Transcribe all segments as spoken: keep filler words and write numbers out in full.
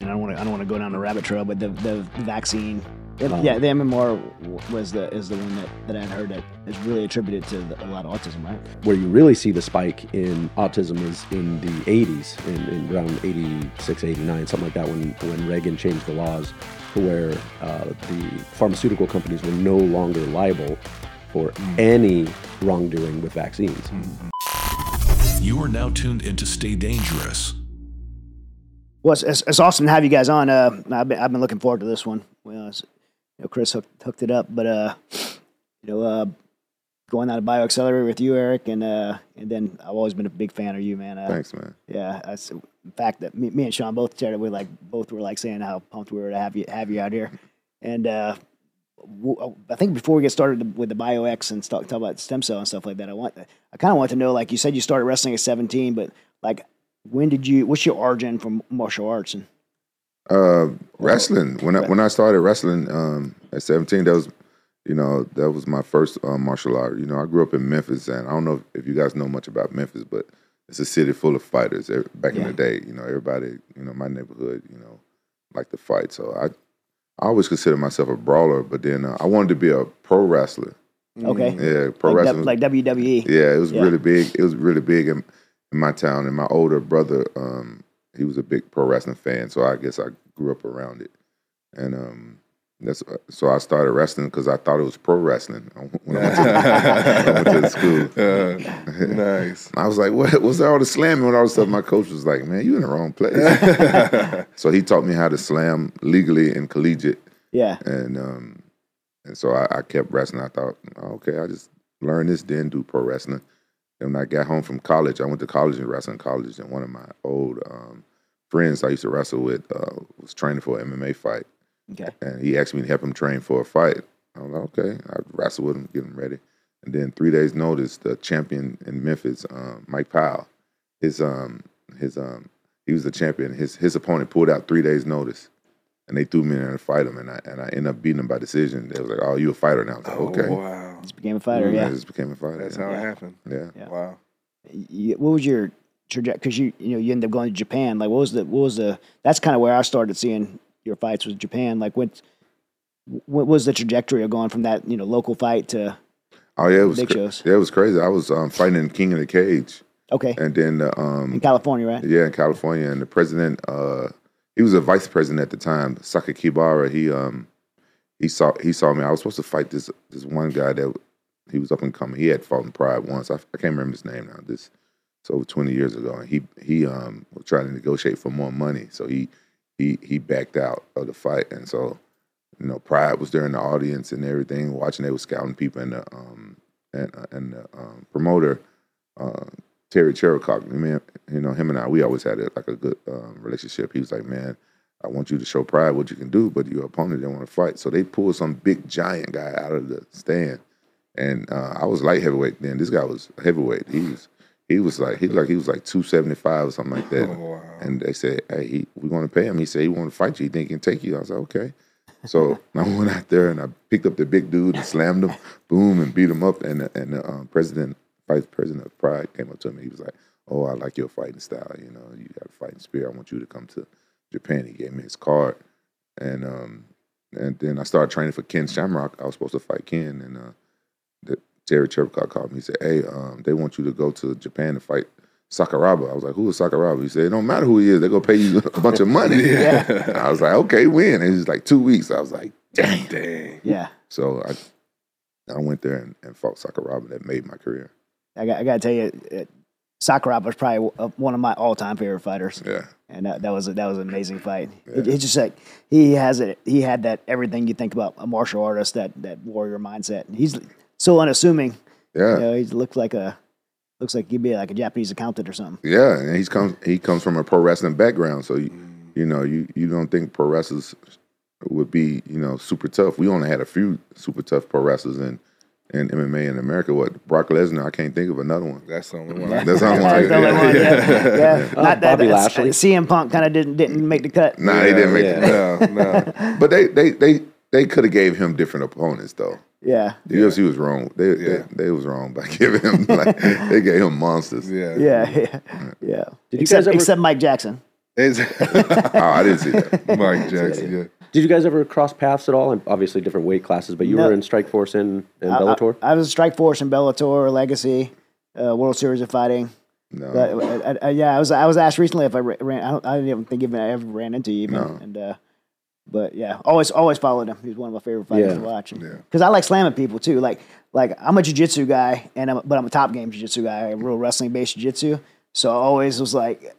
And I don't want to. I don't want to go down the rabbit trail, but the the vaccine. It, um, yeah, the M M R was the is the one that, that I heard that is really attributed to the, a lot of autism, right? Where you really see the spike in autism is in the eighties, in, in around eighty-six, eighty-nine, something like that, when, when Reagan changed the laws to where uh, the pharmaceutical companies were no longer liable for mm-hmm. any wrongdoing with vaccines. Mm-hmm. You are now tuned into Stay Dangerous. Well, it's, it's, it's awesome to have you guys on. Uh, I've been, I've been looking forward to this one. Well, it's, you know, Chris hooked, hooked it up, but uh, you know, uh, going out of BioXcellerator with you, Eric, and uh, and then I've always been a big fan of you, man. Uh, Thanks, man. Yeah, I, in fact, that me, me and Sean both chatted. We like both were like saying how pumped we were to have you have you out here, and uh, w- I think before we get started with the BioX and talk, talk about stem cell and stuff like that, I want I kind of want to know, like you said, you started wrestling at seventeen, but like. When did you? What's your origin from martial arts and? Uh, wrestling. When I when I started wrestling um, at seventeen, that was, you know, that was my first um, martial art. You know, I grew up in Memphis, and I don't know if you guys know much about Memphis, but it's a city full of fighters. Back yeah. in the day, you know, everybody, you know, my neighborhood, you know, liked to fight. So I, I always considered myself a brawler, but then uh, I wanted to be a pro wrestler. Okay. Yeah, pro like wrestling, like W W E. Yeah, it was yeah. really big. It was really big and. In my town, and my older brother, um, he was a big pro wrestling fan, so I guess I grew up around it, and um, that's so I started wrestling because I thought it was pro wrestling when I went to, I went to school. Uh, nice. I was like, "What was all the slamming?" When all the stuff, my coach was like, "Man, you in the wrong place." So he taught me how to slam legally and collegiate. Yeah. And um, and so I, I kept wrestling. I thought, okay, I just learned this, then do pro wrestling. And when I got home from college, I went to college and wrestling college, and one of my old um, friends I used to wrestle with uh, was training for an M M A fight. Okay. And he asked me to help him train for a fight. I was like, okay, I'd wrestle with him, get him ready. And then three days notice, the champion in Memphis, um, Mike Powell, his um his um he was the champion. His his opponent pulled out three days notice, and they threw me in there to fight him, and I and I ended up beating him by decision. They was like, oh, you a fighter now? I was like, oh, okay. Wow. Just became a fighter, yeah. yeah. Just became a fighter. That's yeah. how it happened. Yeah. yeah. Wow. You, what was your trajectory? Because you, you know, you ended up going to Japan. Like, what was the? What was the? That's kind of where I started seeing your fights with Japan. Like, what? What was the trajectory of going from that, you know, local fight to? Oh yeah, it was big cra- shows. Yeah, it was crazy. I was um, fighting in King of the Cage. Okay. And then the, um, in California, right? Yeah, in California, and the president, uh, he was a vice president at the time, Sakakibara. He um. He saw he saw me. I was supposed to fight this this one guy that he was up and coming. He had fought in Pride once. I, I can't remember his name now. This it's over twenty years ago, and he he um was trying to negotiate for more money. So he he he backed out of the fight, and so you know Pride was there in the audience and everything, watching. They were scouting people, and the um and uh, and the um, promoter uh, Terry Chirpikar. Man, you know him and I. We always had a, like a good um, relationship. He was like, man. I want you to show Pride what you can do, but your opponent didn't want to fight. So they pulled some big giant guy out of the stand, and uh, I was light heavyweight then. This guy was heavyweight. He was he was like he like he was like two seventy five or something like that. Oh, wow. And they said, "Hey, he, we're going to pay him." He said, "He want to fight you. He think he can take you." I was like, "Okay." So I went out there and I picked up the big dude and slammed him, boom, and beat him up. And and the um, president, vice president of Pride, came up to me. He was like, "Oh, I like your fighting style. You know, you got a fighting spirit. I want you to come to." Japan, he gave me his card, and um, and then I started training for Ken Shamrock. I was supposed to fight Ken, and uh, the, Terry Chirpikar called me. He said, "Hey, um, they want you to go to Japan to fight Sakuraba." I was like, "Who is Sakuraba?" He said, "It don't matter who he is. They're gonna pay you a bunch of money." yeah. And I was like, "Okay, when?" It was like two weeks. I was like, "Dang, dang." Yeah. So I I went there and, and fought Sakuraba. That made my career. I got I got to tell you. It, Sakuraba was probably one of my all-time favorite fighters. Yeah, and that, that was a, that was an amazing fight. Yeah. It, it's just like he has it. He had that everything you think about a martial artist, that that warrior mindset. And he's so unassuming. Yeah, you know, he looks like a looks like he'd be like a Japanese accountant or something. Yeah, and he's comes he comes from a pro wrestling background, so you, you know you you don't think pro wrestlers would be you know super tough. We only had a few super tough pro wrestlers and. And M M A in America, what Brock Lesnar? I can't think of another one. That's the only one. That's the only one. Yeah, yeah. yeah. yeah. Oh, Not Bobby that, Lashley. C M Punk kind of didn't didn't make the cut. Nah, yeah, he didn't make yeah. the cut. No, no. But they they they they could have gave him different opponents though. Yeah, the yeah. U F C was wrong. They, yeah. they they was wrong by giving him like they gave him monsters. Yeah, yeah, yeah. yeah. yeah. Did except, you guys ever... except Mike Jackson. oh, I didn't see that. Mike Jackson, yeah. Did you guys ever cross paths at all? And obviously different weight classes, but you no. were in Strike Force and, and I, Bellator? I, I was in Strike Force and Bellator, Legacy, uh, World Series of Fighting. No. But, I, I, yeah, I was I was asked recently if I ran. I, don't, I didn't even think even I ever ran into you. Even, no. And, uh, but, yeah, always always followed him. He was one of my favorite fighters yeah. to watch. Because yeah. I like slamming people, too. Like, like I'm a jiu-jitsu guy, and I'm, but I'm a top game jiu-jitsu guy, a real wrestling-based jiu-jitsu. So I always was like,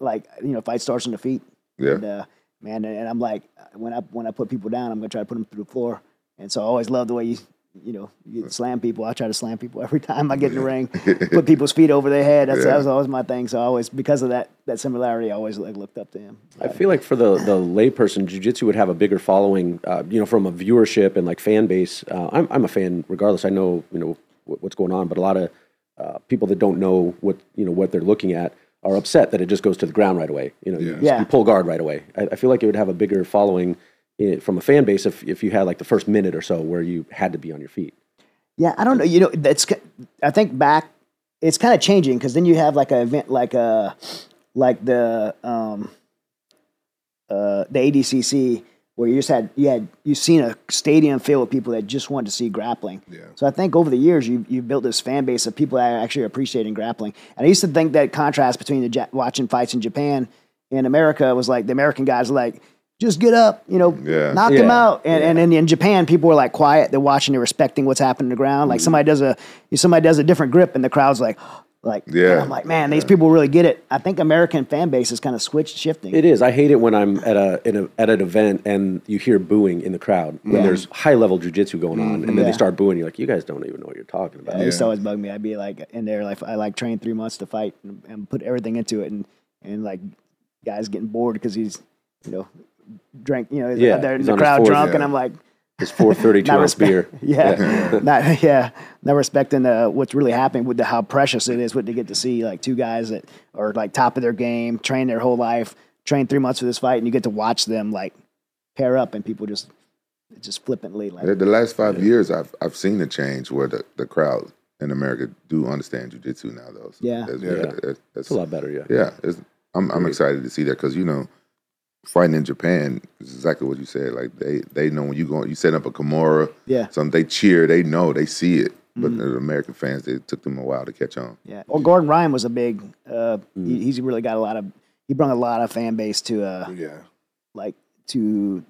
like you know, fight starts on the feet. Yeah. And, uh, man, and I'm like, when I when I put people down, I'm going to try to put them through the floor. And so I always love the way you, you know, you slam people. I try to slam people every time I get in the ring, put people's feet over their head. That's, yeah. That was always my thing. So I always, because of that that similarity, I always like, looked up to him. I feel like for the, the layperson, jiu-jitsu would have a bigger following, uh, you know, from a viewership and like fan base. Uh, I'm, I'm a fan regardless. I know, you know, what, what's going on, but a lot of uh, people that don't know what, you know, what they're looking at are upset that it just goes to the ground right away. You know, yeah. you, yeah. you pull guard right away. I, I feel like it would have a bigger following in, from a fan base if, if you had like the first minute or so where you had to be on your feet. Yeah, I don't know. You know, that's I think back, it's kind of changing because then you have like an event like a like the um, uh, the A D C C where you just had you had you seen a stadium filled with people that just wanted to see grappling. Yeah. So I think over the years you you built this fan base of people that are actually appreciating grappling. And I used to think that contrast between the watching fights in Japan and America was like the American guys were like just get up, you know, yeah. knock yeah. them out. And, yeah. and and in Japan, people are like quiet. They're watching, they're respecting what's happening on the ground. Like mm. somebody does a somebody does a different grip, and the crowd's like. Like, yeah. I'm like, man, these yeah. people really get it. I think American fan base is kind of switched, shifting. It is. I hate it when I'm at a, in a at an event and you hear booing in the crowd when yeah. there's high level jujitsu going on, mm-hmm. and then yeah. they start booing. You're like, you guys don't even know what you're talking about. Yeah, it used to always bug me. I'd be like in there, like I like trained three months to fight and, and put everything into it, and and like guys getting bored because he's you know drank you know he's yeah. out there in the crowd drunk, yeah. and I'm like. It's four thirty-two ounce beer. Yeah. yeah. Not, yeah. Not respecting the, what's really happening with the, how precious it is what they get to see. Like two guys that are like top of their game, train their whole life, train three months for this fight. And you get to watch them like pair up and people just, just flippantly. Like the last five yeah. years I've, I've seen a change where the, the crowd in America do understand jujitsu now though. So yeah. That's, yeah. That's, that's, it's a lot better. Yeah. Yeah. It's, I'm, I'm excited to see that. Cause you know, fighting in Japan is exactly what you said. Like they, they know when you go, you set up a Kimura. Yeah. Some they cheer, they know, they see it. But mm-hmm. the American fans, it took them a while to catch on. Yeah. Well, Gordon Ryan was a big. Uh, mm-hmm. he, he's really got a lot of. He brought a lot of fan base to. Uh, yeah. Like to,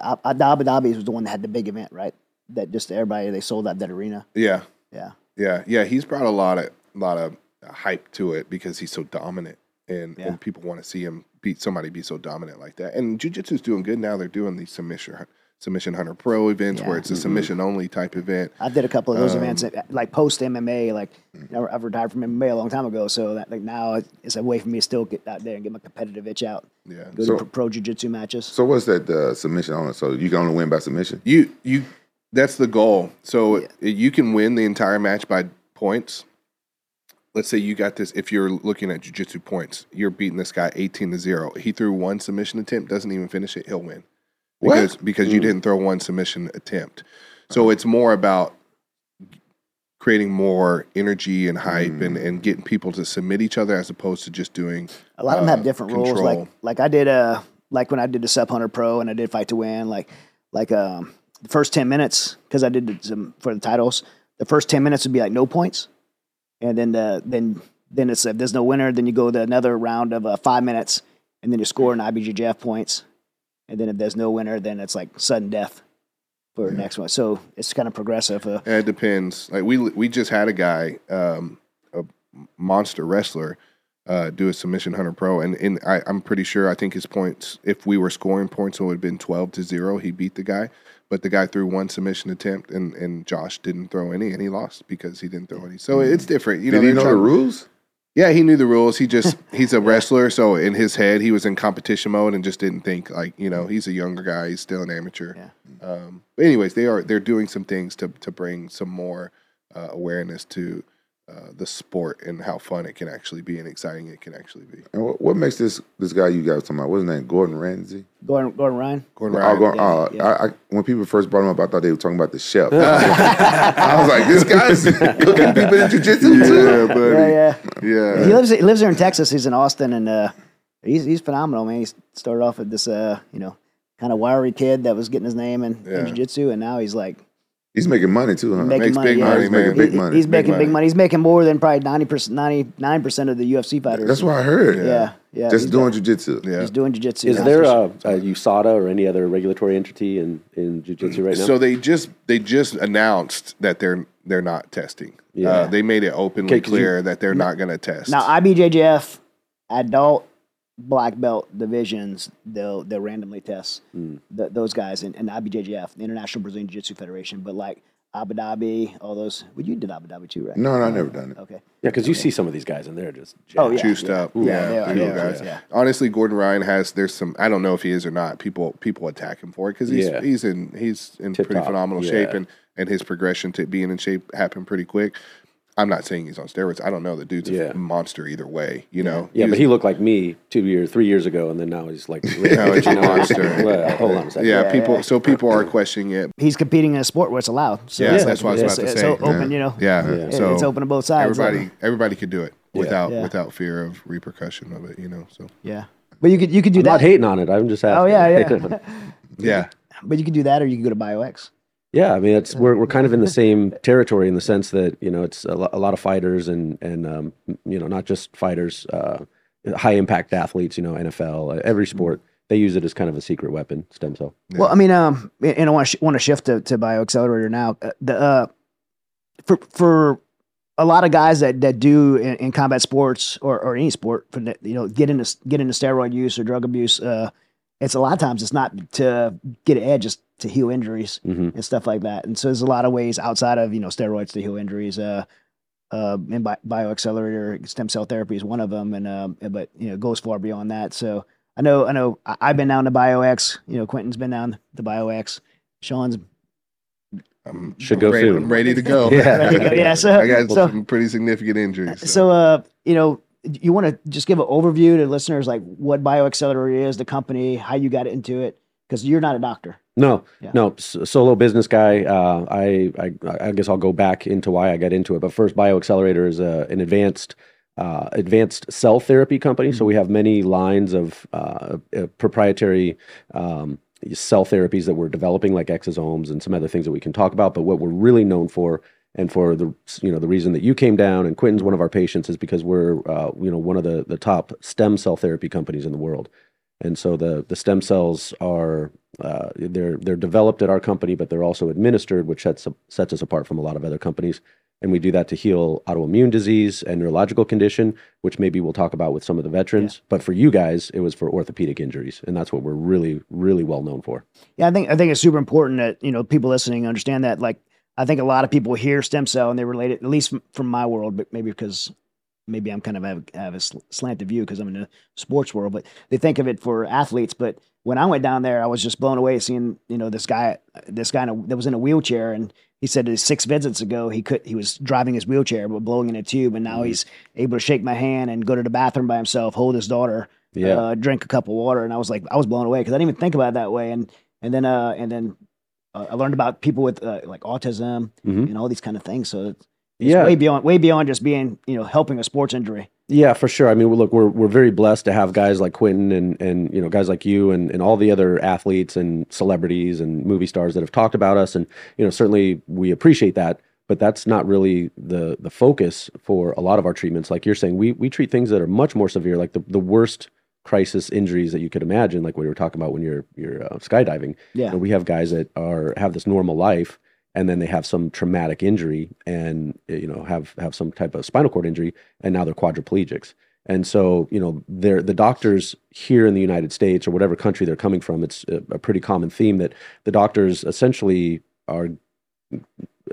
Abu Dhabi was the one that had the big event, right? That just everybody they sold out that arena. Yeah. Yeah. Yeah. Yeah. He's brought a lot of lot of hype to it because he's so dominant, and yeah. and people want to see him. Beat somebody be so dominant like that. And jiu-jitsu's doing good now. They're doing these submission submission hunter pro events yeah. where it's a mm-hmm. submission only type event. I did a couple of those um, events at, like post M M A. Like mm-hmm. I've retired from M M A a long time ago, so that like now it's a way for me to still get out there and get my competitive itch out. Yeah, go so, to pro jiu-jitsu matches. So what's that uh, submission on it? So you can only win by submission. You you that's the goal. So yeah. it, you can win the entire match by points. Let's say you got this, if you're looking at jiu-jitsu points, you're beating this guy eighteen to zero. He threw one submission attempt, doesn't even finish it, he'll win. Because, what? Because mm. you didn't throw one submission attempt. So it's more about creating more energy and hype mm. and, and getting people to submit each other as opposed to just doing a lot uh, of them have different control. Rules. Like like I did, uh, like when I did the Sub Hunter Pro and I did Fight to Win, like like um, the first ten minutes, because I did some for the titles, the first ten minutes would be like no points. And then the, then then it's if there's no winner, then you go to another round of uh, five minutes, and then you score an I B J J F points. And then if there's no winner, then it's like sudden death for the yeah. next one. So it's kind of progressive. Uh, it depends. Like we we just had a guy, um, a monster wrestler, uh, do a Submission Hunter Pro, and and I, I'm pretty sure I think his points, if we were scoring points, it would have been twelve to zero. He beat the guy. But the guy threw one submission attempt, and, and Josh didn't throw any, and he lost because he didn't throw any. So it's different. You know, did he know the rules? Yeah, he knew the rules. He just he's a wrestler, so in his head he was in competition mode and just didn't think like you know he's a younger guy. He's still an amateur. Yeah. Um, but anyways, they are they're doing some things to to bring some more uh, awareness to uh, the sport and how fun it can actually be and exciting it can actually be. And what, what makes this this guy you guys talking about? What's his name? Gordon Ramsay? Gordon Gordon Ryan. Gordon Ryan. Oh, Gordon, yeah, uh, yeah. I, I, when people first brought him up, I thought they were talking about the chef. I was like, this guy's cooking people in jiu-jitsu yeah, too. Yeah, buddy. Yeah, yeah. yeah. He lives he lives here in Texas. He's in Austin, and uh, he's he's phenomenal, man. He started off with this, uh, you know, kind of wiry kid that was getting his name in, yeah. in jiu-jitsu, and now he's like... He's making money, too, huh? Making Makes money, big yeah, money. He's making big money. He's making big money. money. He's making more than probably ninety percent, ninety-nine percent of the U F C fighters. That's what I heard. Yeah, yeah. yeah. Just doing jiu-jitsu. Yeah. He's doing jiu-jitsu. Is there a, a U S A D A or any other regulatory entity in, in jiu-jitsu right now? So they just they just announced that they're they're not testing. Yeah. Uh, they made it openly clear you, that they're not going to test. Now, I B J J F, adult black belt divisions, they'll they'll randomly test mm. the, those guys and, and I B J J F, the International Brazilian Jiu-Jitsu Federation, but like Abu Dhabi, all those. Well, you did Abu Dhabi too, right? No, no, I've never done it. Okay. Yeah, because okay. you see some of these guys in there just jacked. Oh, yeah, juiced yeah. up. Ooh, yeah, yeah, are, yeah, guys. yeah. Honestly, Gordon Ryan has. There's some. I don't know if he is or not. People people attack him for it because he's yeah. he's in he's in Tip pretty top. phenomenal yeah. shape, and and his progression to being in shape happened pretty quick. I'm not saying he's on steroids. I don't know. The dude's yeah. a monster either way, you know? Yeah, he was, but he looked like me two years, three years ago, and then now he's like... now he's a monster. Hold on a second. Yeah, yeah, people, yeah, so people are questioning it. He's competing in a sport where it's allowed. So yeah, yeah, that's what I was about to say. It's so open, yeah. you know? Yeah. yeah. So it's open on both sides. Everybody everybody could do it without yeah. without fear of repercussion of it, you know? So Yeah. But you could, you could do I'm that. I'm not hating on it. I'm just asking. Oh, yeah, yeah. yeah. But you could do that, or you could go to BioX. Yeah, I mean, it's we're we're kind of in the same territory in the sense that, you know, it's a, lo- a lot of fighters and and um, you know, not just fighters, uh, high impact athletes, you know, N F L, every sport, they use it as kind of a secret weapon, stem cell. Yeah. Well, I mean, um, and I want to sh- want to shift to to BioXcellerator now. Uh, the uh, for for a lot of guys that that do in, in combat sports or or any sport, for the, you know, get into get into steroid use or drug abuse. Uh, it's a lot of times it's not to get an edge, it's to heal injuries mm-hmm. and stuff like that. And so there's a lot of ways outside of, you know, steroids to heal injuries. Uh, uh, and bi- BioXcellerator, stem cell therapy is one of them. And, um, but, you know, it goes far beyond that. So I know, I know I- I've been down to BioX, you know, Quentin's been down to BioX, Sean's I'm should go ready, soon. I'm ready to go. yeah. ready to go. Yeah. So I got so, some pretty significant injuries. So, so uh, you know, you want to just give an overview to listeners, like what BioXcellerator is, the company, how you got into it, because you're not a doctor. No, yeah. no, solo business guy. Uh, I, I, I guess I'll go back into why I got into it. But first, BioXcellerator is a, an advanced, uh, advanced cell therapy company. Mm-hmm. So we have many lines of uh, uh, proprietary um, cell therapies that we're developing, like exosomes and some other things that we can talk about. But what we're really known for. And for the you know the reason that you came down and Quentin's one of our patients is because we're uh, you know one of the, the top stem cell therapy companies in the world, and so the the stem cells are uh, they're they're developed at our company, but they're also administered, which sets sets us apart from a lot of other companies. And we do that to heal autoimmune disease and neurological condition, which maybe we'll talk about with some of the veterans. Yeah. But for you guys, it was for orthopedic injuries, and that's what we're really really well known for. Yeah, I think I think it's super important that you know people listening understand that like. I think a lot of people hear stem cell and they relate it, at least from my world, but maybe because maybe I'm kind of have, have a slanted view because I'm in the sports world, but they think of it for athletes. But when I went down there, I was just blown away seeing, you know, this guy, this guy in a, that was in a wheelchair, and he said that six visits ago, he could, he was driving his wheelchair, but blowing in a tube, and now mm-hmm. he's able to shake my hand and go to the bathroom by himself, hold his daughter, yeah. uh, drink a cup of water. And I was like, I was blown away because I didn't even think about it that way. And, and then, uh, and then, Uh, I learned about people with uh, like autism mm-hmm. and all these kind of things. So it's yeah. way beyond, way beyond just being, you know, helping a sports injury. Yeah, for sure. I mean, look, we're we're very blessed to have guys like Quentin and and you know guys like you and, and all the other athletes and celebrities and movie stars that have talked about us, and you know certainly we appreciate that. But that's not really the the focus for a lot of our treatments. Like you're saying, we we treat things that are much more severe, like the the worst. Crisis injuries that you could imagine, like we were talking about when you're you're uh, skydiving. Yeah, and we have guys that are have this normal life, and then they have some traumatic injury, and you know have have some type of spinal cord injury, and now they're quadriplegics. And so you know, they're the doctors here in the United States or whatever country they're coming from. It's a, a pretty common theme that the doctors essentially are.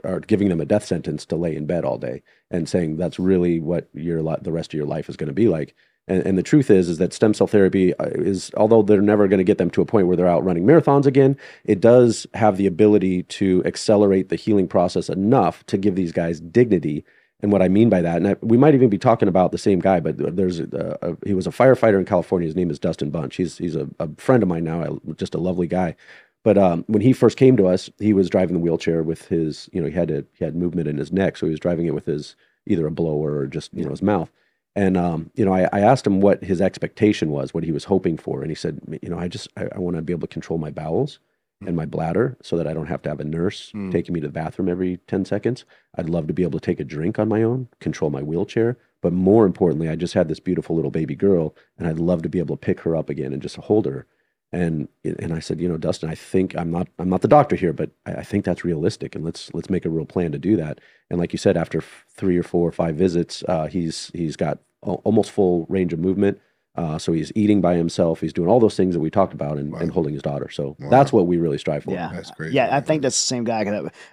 are giving them a death sentence to lay in bed all day and saying that's really what your li- the rest of your life is going to be like. And, and the truth is, is that stem cell therapy is, although they're never going to get them to a point where they're out running marathons again, it does have the ability to accelerate the healing process enough to give these guys dignity. And what I mean by that, and I, we might even be talking about the same guy, but there's a, a, he was a firefighter in California. His name is Dustin Bunch. He's he's a, a friend of mine now, I, just a lovely guy. But um, when he first came to us, he was driving the wheelchair with his, you know, he had a, he had movement in his neck, so he was driving it with his either a blower or just, you know, his mouth. And, um, you know, I, I asked him what his expectation was, what he was hoping for. And he said, you know, I just, I, I want to be able to control my bowels and my bladder so that I don't have to have a nurse mm. taking me to the bathroom every ten seconds. I'd love to be able to take a drink on my own, control my wheelchair. But more importantly, I just had this beautiful little baby girl, and I'd love to be able to pick her up again and just hold her. And, and I said, you know, Dustin, I think I'm not, I'm not the doctor here, but I, I think that's realistic. And let's, let's make a real plan to do that. And like you said, after three or four or five visits, uh, he's, he's got almost full range of movement. Uh, so he's eating by himself. He's doing all those things that we talked about, and, wow. and holding his daughter. So wow. that's what we really strive for. Yeah, that's great. Yeah, I think that's the same guy. I,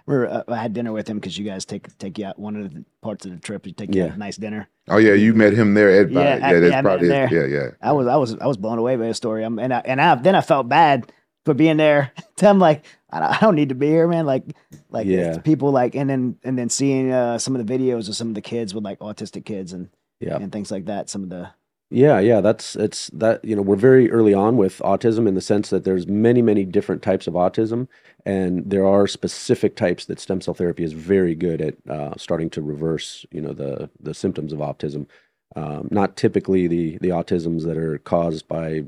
remember, uh, I had dinner with him because you guys take take you out one of the parts of the trip. You take you yeah. out a nice dinner. Oh yeah, you met him there. Ed, yeah, yeah, I, that's yeah, probably I met him there. Yeah, yeah. I was I was I was blown away by his story. I'm, and I, and I, then I felt bad for being there. I'm like, I don't, I don't need to be here, man. Like like yeah. people like, and then and then seeing uh, some of the videos of some of the kids with like autistic kids and yeah. and things like that. Some of the Yeah, yeah, that's, it's that, you know, we're very early on with autism in the sense that there's many, many different types of autism, and there are specific types that stem cell therapy is very good at uh, starting to reverse, you know, the, the symptoms of autism. Um, not typically the, the autisms that are caused by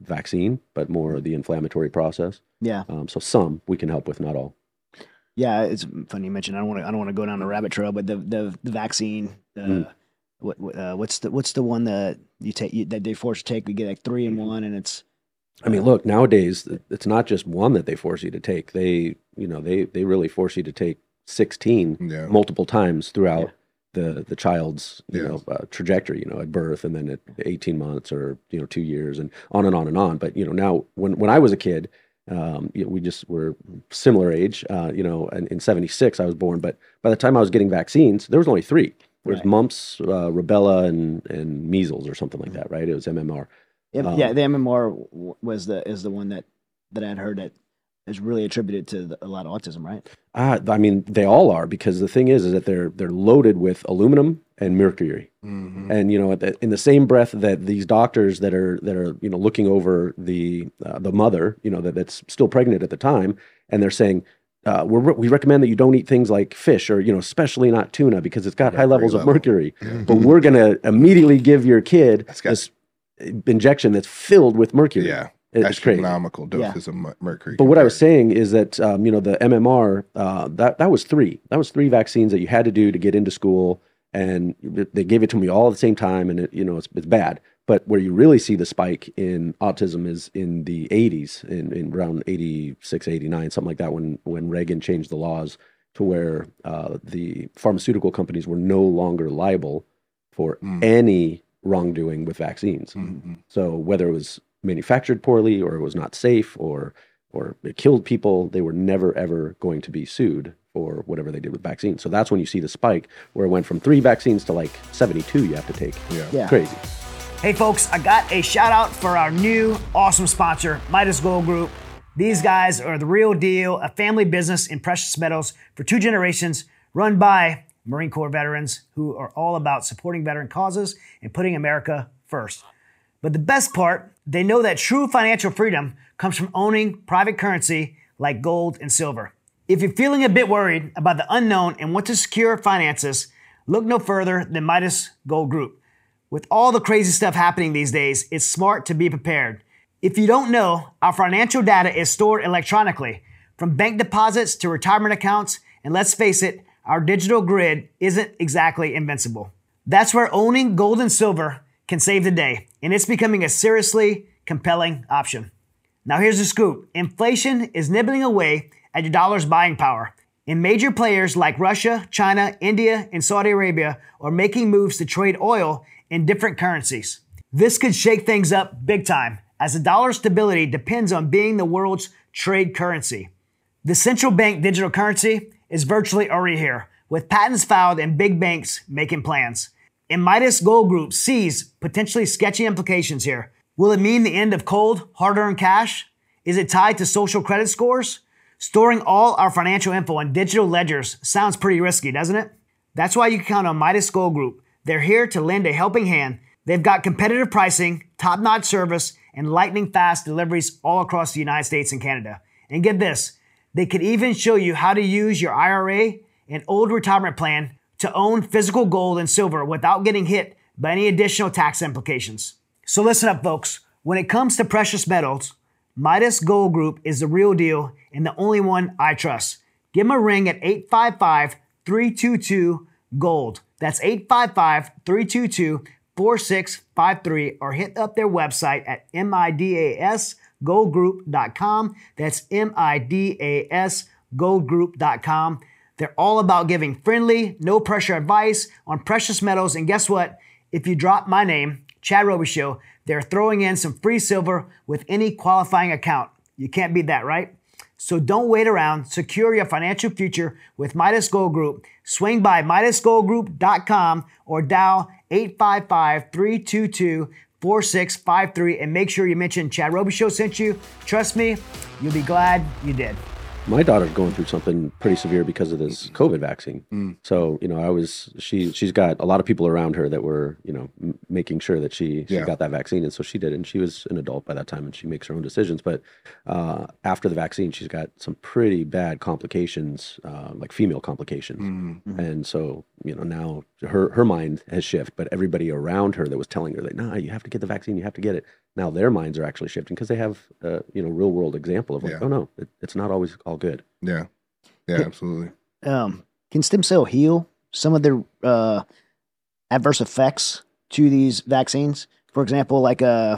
vaccine, but more the inflammatory process. Yeah. Um, so some we can help with, not all. Yeah, it's funny you mentioned, I don't want to, I don't want to go down the rabbit trail, but the, the, the vaccine, the mm. What uh, what's the what's the one that you take you, that they force you to take? You get like three in one, and it's. I mean, look, nowadays it's not just one that they force you to take. They you know they they really force you to take sixteen yeah. multiple times throughout yeah. the the child's you yeah. know uh, trajectory. You know, at birth, and then at eighteen months, or you know two years, and on and on and on. But you know now when when I was a kid, um, you know, we just were similar age. Uh, you know, and in seventy-six I was born, but by the time I was getting vaccines, there was only three. There's right. mumps, uh, rubella, and and measles, or something like that, right? It was M M R. Yeah, um, yeah the M M R was the is the one that that I'd heard that is really attributed to the, a lot of autism, right? Uh, I mean, they all are, because the thing is, is that they're they're loaded with aluminum and mercury, mm-hmm. and you know, at the, in the same breath that these doctors that are that are you know looking over the uh, the mother, you know, that, that's still pregnant at the time, and they're saying. Uh, we're, we recommend that you don't eat things like fish, or, you know, especially not tuna, because it's got yeah, high levels level. of mercury. Yeah. But we're going to immediately give your kid that's got, this injection that's filled with mercury. Yeah. It's astronomical crazy. doses yeah. of mercury. But compared. what I was saying is that, um, you know, the M M R, uh, that, that was three. That was three vaccines that you had to do to get into school. And they gave it to me all at the same time. And, it, you know, it's, it's bad. But where you really see the spike in autism is in the eighties, in, in around eighty-six, eighty-nine, something like that, when when Reagan changed the laws to where uh, the pharmaceutical companies were no longer liable for mm. any wrongdoing with vaccines. Mm-hmm. So whether it was manufactured poorly, or it was not safe, or, or it killed people, they were never, ever going to be sued for whatever they did with vaccines. So that's when you see the spike, where it went from three vaccines to like seventy-two you have to take. Yeah. yeah. Crazy. Hey folks, I got a shout out for our new awesome sponsor, Midas Gold Group. These guys are the real deal, a family business in precious metals for two generations, run by Marine Corps veterans who are all about supporting veteran causes and putting America first. But the best part, they know that true financial freedom comes from owning private currency like gold and silver. If you're feeling a bit worried about the unknown and want to secure finances, look no further than Midas Gold Group. With all the crazy stuff happening these days, it's smart to be prepared. If you don't know, our financial data is stored electronically, from bank deposits to retirement accounts, and let's face it, our digital grid isn't exactly invincible. That's where owning gold and silver can save the day, and it's becoming a seriously compelling option. Now here's the scoop. Inflation is nibbling away at your dollar's buying power. And major players like Russia, China, India, and Saudi Arabia are making moves to trade oil in different currencies. This could shake things up big time, as the dollar's stability depends on being the world's trade currency. The central bank digital currency is virtually already here, with patents filed and big banks making plans. And Midas Gold Group sees potentially sketchy implications here. Will it mean the end of cold, hard-earned cash? Is it tied to social credit scores? Storing all our financial info on digital ledgers sounds pretty risky, doesn't it? That's why you can count on Midas Gold Group. They're here to lend a helping hand. They've got competitive pricing, top-notch service, and lightning-fast deliveries all across the United States and Canada. And get this, they could even show you how to use your I R A and old retirement plan to own physical gold and silver without getting hit but any additional tax implications. So listen up, folks. When it comes to precious metals, Midas Gold Group is the real deal and the only one I trust. Give them a ring at eight five five, three two two, GOLD. That's eight five five, three two two, four six five three, or hit up their website at midas gold group dot com. That's midas gold group dot com. They're all about giving friendly, no-pressure advice on precious metals. And guess what? If you drop my name, Chad Robichaux, they're throwing in some free silver with any qualifying account. You can't beat that, right? So don't wait around. Secure your financial future with Midas Gold Group. Swing by midas gold group dot com or dial eight five five, three two two, four six five three and make sure you mention Chad Robichaux sent you. Trust me, you'll be glad you did. My daughter's going through something pretty severe because of this COVID vaccine. Mm. So, you know, I was, she, she's got a lot of people around her that were, you know, m- making sure that she, she yeah. got that vaccine. And so she did. And she was an adult by that time and she makes her own decisions. But uh, after the vaccine, she's got some pretty bad complications, uh, like female complications. Mm-hmm. And so, you know, now her, her mind has shifted, but everybody around her that was telling her that, nah, you have to get the vaccine, you have to get it. Now their minds are actually shifting because they have a uh, you know, real world example of like, yeah. oh no, it, it's not always all good. Yeah, yeah, can, absolutely. Um, can stem cell heal some of the uh, adverse effects to these vaccines? For example, like uh,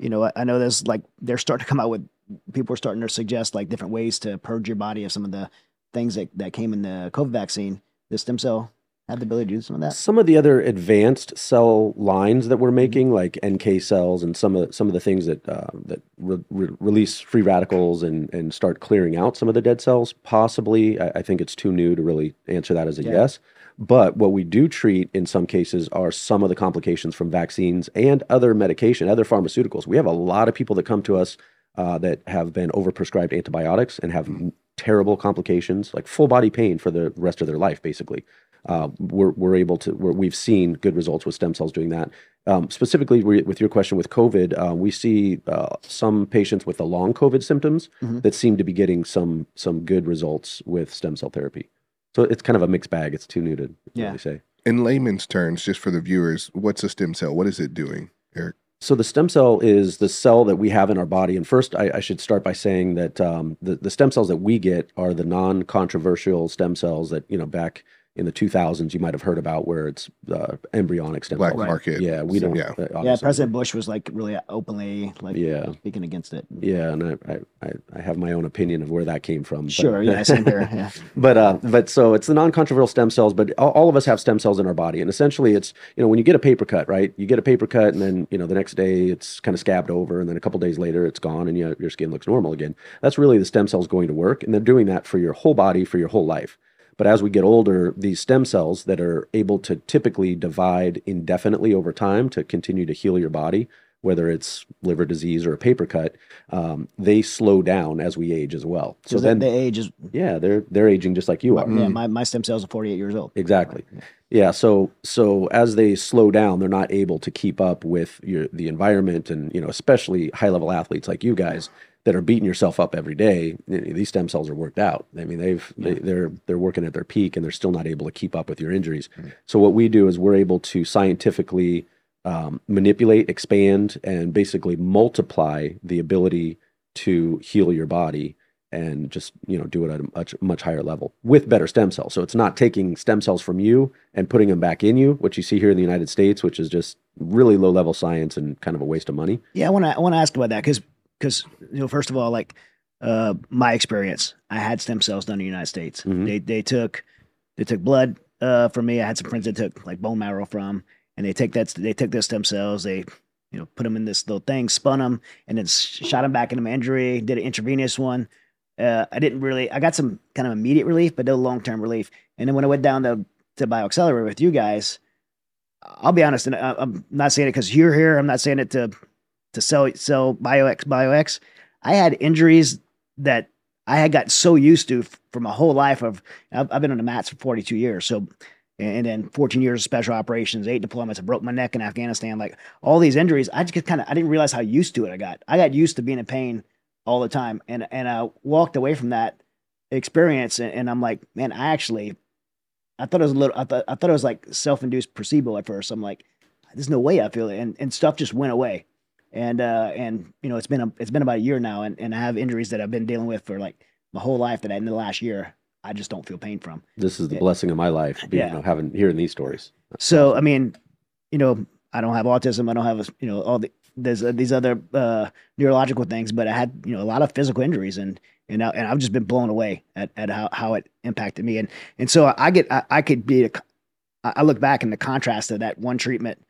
you know, I, I know there's like they're starting to come out with people are starting to suggest like different ways to purge your body of some of the things that, that came in the COVID vaccine. The stem cell had the ability to do some of that. Some of the other advanced cell lines that we're making, like N K cells, and some of some of the things that uh, that re- re- release free radicals and and start clearing out some of the dead cells. Possibly, I, I think it's too new to really answer that as a yeah. yes. But what we do treat in some cases are some of the complications from vaccines and other medication, other pharmaceuticals. We have a lot of people that come to us uh, that have been overprescribed antibiotics and have mm-hmm. terrible complications, like full body pain for the rest of their life, basically. Uh, we're, we're able to, we're, we've seen good results with stem cells doing that. Um, specifically re- with your question with COVID, uh, we see uh, some patients with the long COVID symptoms mm-hmm. that seem to be getting some some good results with stem cell therapy. So it's kind of a mixed bag. It's too new to yeah. really say. In layman's terms, just for the viewers, what's a stem cell? What is it doing, Eric? So the stem cell is the cell that we have in our body. And first, I, I should start by saying that um, the, the stem cells that we get are the non-controversial stem cells that, you know, back in the two thousands, you might have heard about where it's uh, embryonic stem cells. Black market. Yeah, we don't. Yeah. Uh, yeah, President Bush was like really openly like yeah. speaking against it. Yeah, and I, I I have my own opinion of where that came from. But, sure, yeah, same here. Yeah. but uh, but so it's the non-controversial stem cells, but all, all of us have stem cells in our body, and essentially it's, you know, when you get a paper cut, right? You get a paper cut, and then, you know, the next day it's kind of scabbed over, and then a couple days later it's gone, and you, your skin looks normal again. That's really the stem cells going to work, and they're doing that for your whole body for your whole life. But as we get older, these stem cells that are able to typically divide indefinitely over time to continue to heal your body, whether it's liver disease or a paper cut, um, they slow down as we age as well. So then the age is yeah, they're they're aging just like you are. Yeah, my, my stem cells are forty-eight years old. Exactly. Right. Yeah. So so as they slow down, they're not able to keep up with your, the environment, and, you know, especially high level athletes like you guys. That are beating yourself up every day. These stem cells are worked out. I mean, they've they, they're they're working at their peak, and they're still not able to keep up with your injuries. Mm-hmm. So what we do is we're able to scientifically um, manipulate, expand, and basically multiply the ability to heal your body, and just, you know, do it at a much, much higher level with better stem cells. So it's not taking stem cells from you and putting them back in you, what you see here in the United States, which is just really low level science and kind of a waste of money. Yeah, I want to I want to ask about that because. Because, you know, first of all, like uh, my experience, I had stem cells done in the United States. Mm-hmm. They they took they took blood uh, from me. I had some friends that took like bone marrow from, and they take that they took those stem cells. They, you know, put them in this little thing, spun them, and then shot them back into my injury. Did an intravenous one. Uh, I didn't really. I got some kind of immediate relief, but no long term relief. And then when I went down to to BioXcellerator with you guys, I'll be honest, and I, I'm not saying it because you're here. I'm not saying it to. to sell sell BioX, BioX. I had injuries that I had got so used to f- from my whole life of, I've, I've been on the mats for forty-two years. So, and then fourteen years of special operations, eight deployments, I broke my neck in Afghanistan. Like all these injuries, I just kind of, I didn't realize how used to it I got. I got used to being in pain all the time. And and I walked away from that experience and, and I'm like, man, I actually, I thought it was a little, I thought I thought it was like self-induced placebo at first. I'm like, there's no way I feel it. And, and stuff just went away. And, uh, and you know, it's been, a, it's been about a year now. And, and I have injuries that I've been dealing with for like my whole life that I, in the last year, I just don't feel pain from. This is the it, blessing of my life, being, yeah. you know, having, hearing these stories. That's so, awesome. I mean, you know, I don't have autism. I don't have, you know, all the, there's uh, these other uh, neurological things, but I had, you know, a lot of physical injuries, and, and, I, and I've just been blown away at, at how, how it impacted me. And, and so I get, I, I could be, a, I look back in the contrast of that one treatment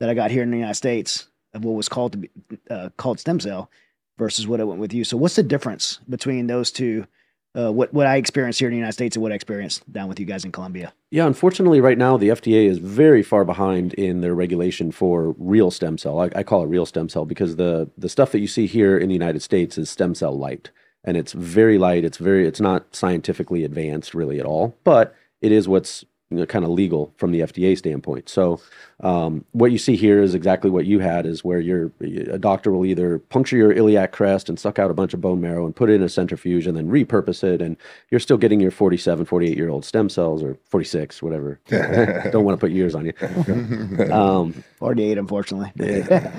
that I got here in the United States of what was called to be uh, called stem cell versus what I went with you. So what's the difference between those two? Uh, what, what I experienced here in the United States and what I experienced down with you guys in Colombia? Yeah, unfortunately, right now, the F D A is very far behind in their regulation for real stem cell. I, I call it real stem cell because the, the stuff that you see here in the United States is stem cell light. And it's very light. It's very, it's not scientifically advanced really at all, but it is what's, you know, kind of legal from the F D A standpoint. So um, what you see here is exactly what you had, is where you're, a doctor will either puncture your iliac crest and suck out a bunch of bone marrow and put it in a centrifuge and then repurpose it, and you're still getting your forty-seven, forty-eight-year-old stem cells, or forty-six, whatever. Don't want to put years on you. Um, forty-eight, unfortunately. Yeah.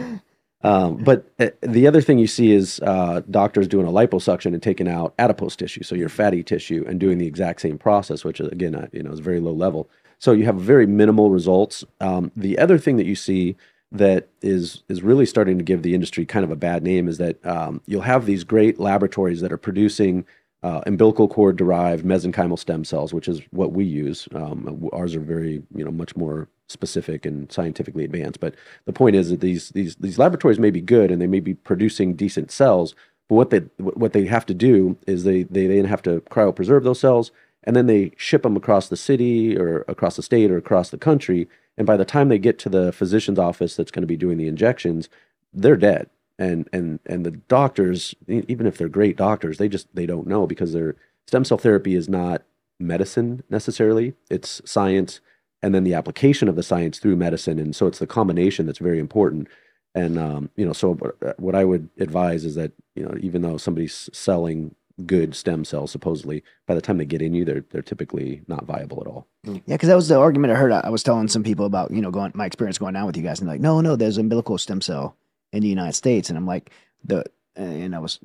Um, but uh, the other thing you see is uh, doctors doing a liposuction and taking out adipose tissue, so your fatty tissue, and doing the exact same process, which, again, uh, you know, is very low level. So you have very minimal results. Um, the other thing that you see that is is really starting to give the industry kind of a bad name is that um, you'll have these great laboratories that are producing uh, umbilical cord-derived mesenchymal stem cells, which is what we use. Um, ours are very, you know, much more specific and scientifically advanced. But the point is that these these these laboratories may be good and they may be producing decent cells, but what they what they have to do is they they then have to cryopreserve those cells, and then they ship them across the city or across the state or across the country. And by the time they get to the physician's office that's going to be doing the injections, they're dead. And and and the doctors, even if they're great doctors, they just they don't know, because their stem cell therapy is not medicine necessarily. It's science. And then the application of the science through medicine. And so it's the combination that's very important. And, um, you know, so what I would advise is that, you know, even though somebody's selling good stem cells, supposedly, by the time they get in you, they're, they're typically not viable at all. Yeah, because that was the argument I heard. I was telling some people about, you know, going my experience going down with you guys. And like, no, no, there's umbilical stem cell in the United States. And I'm like, the and I was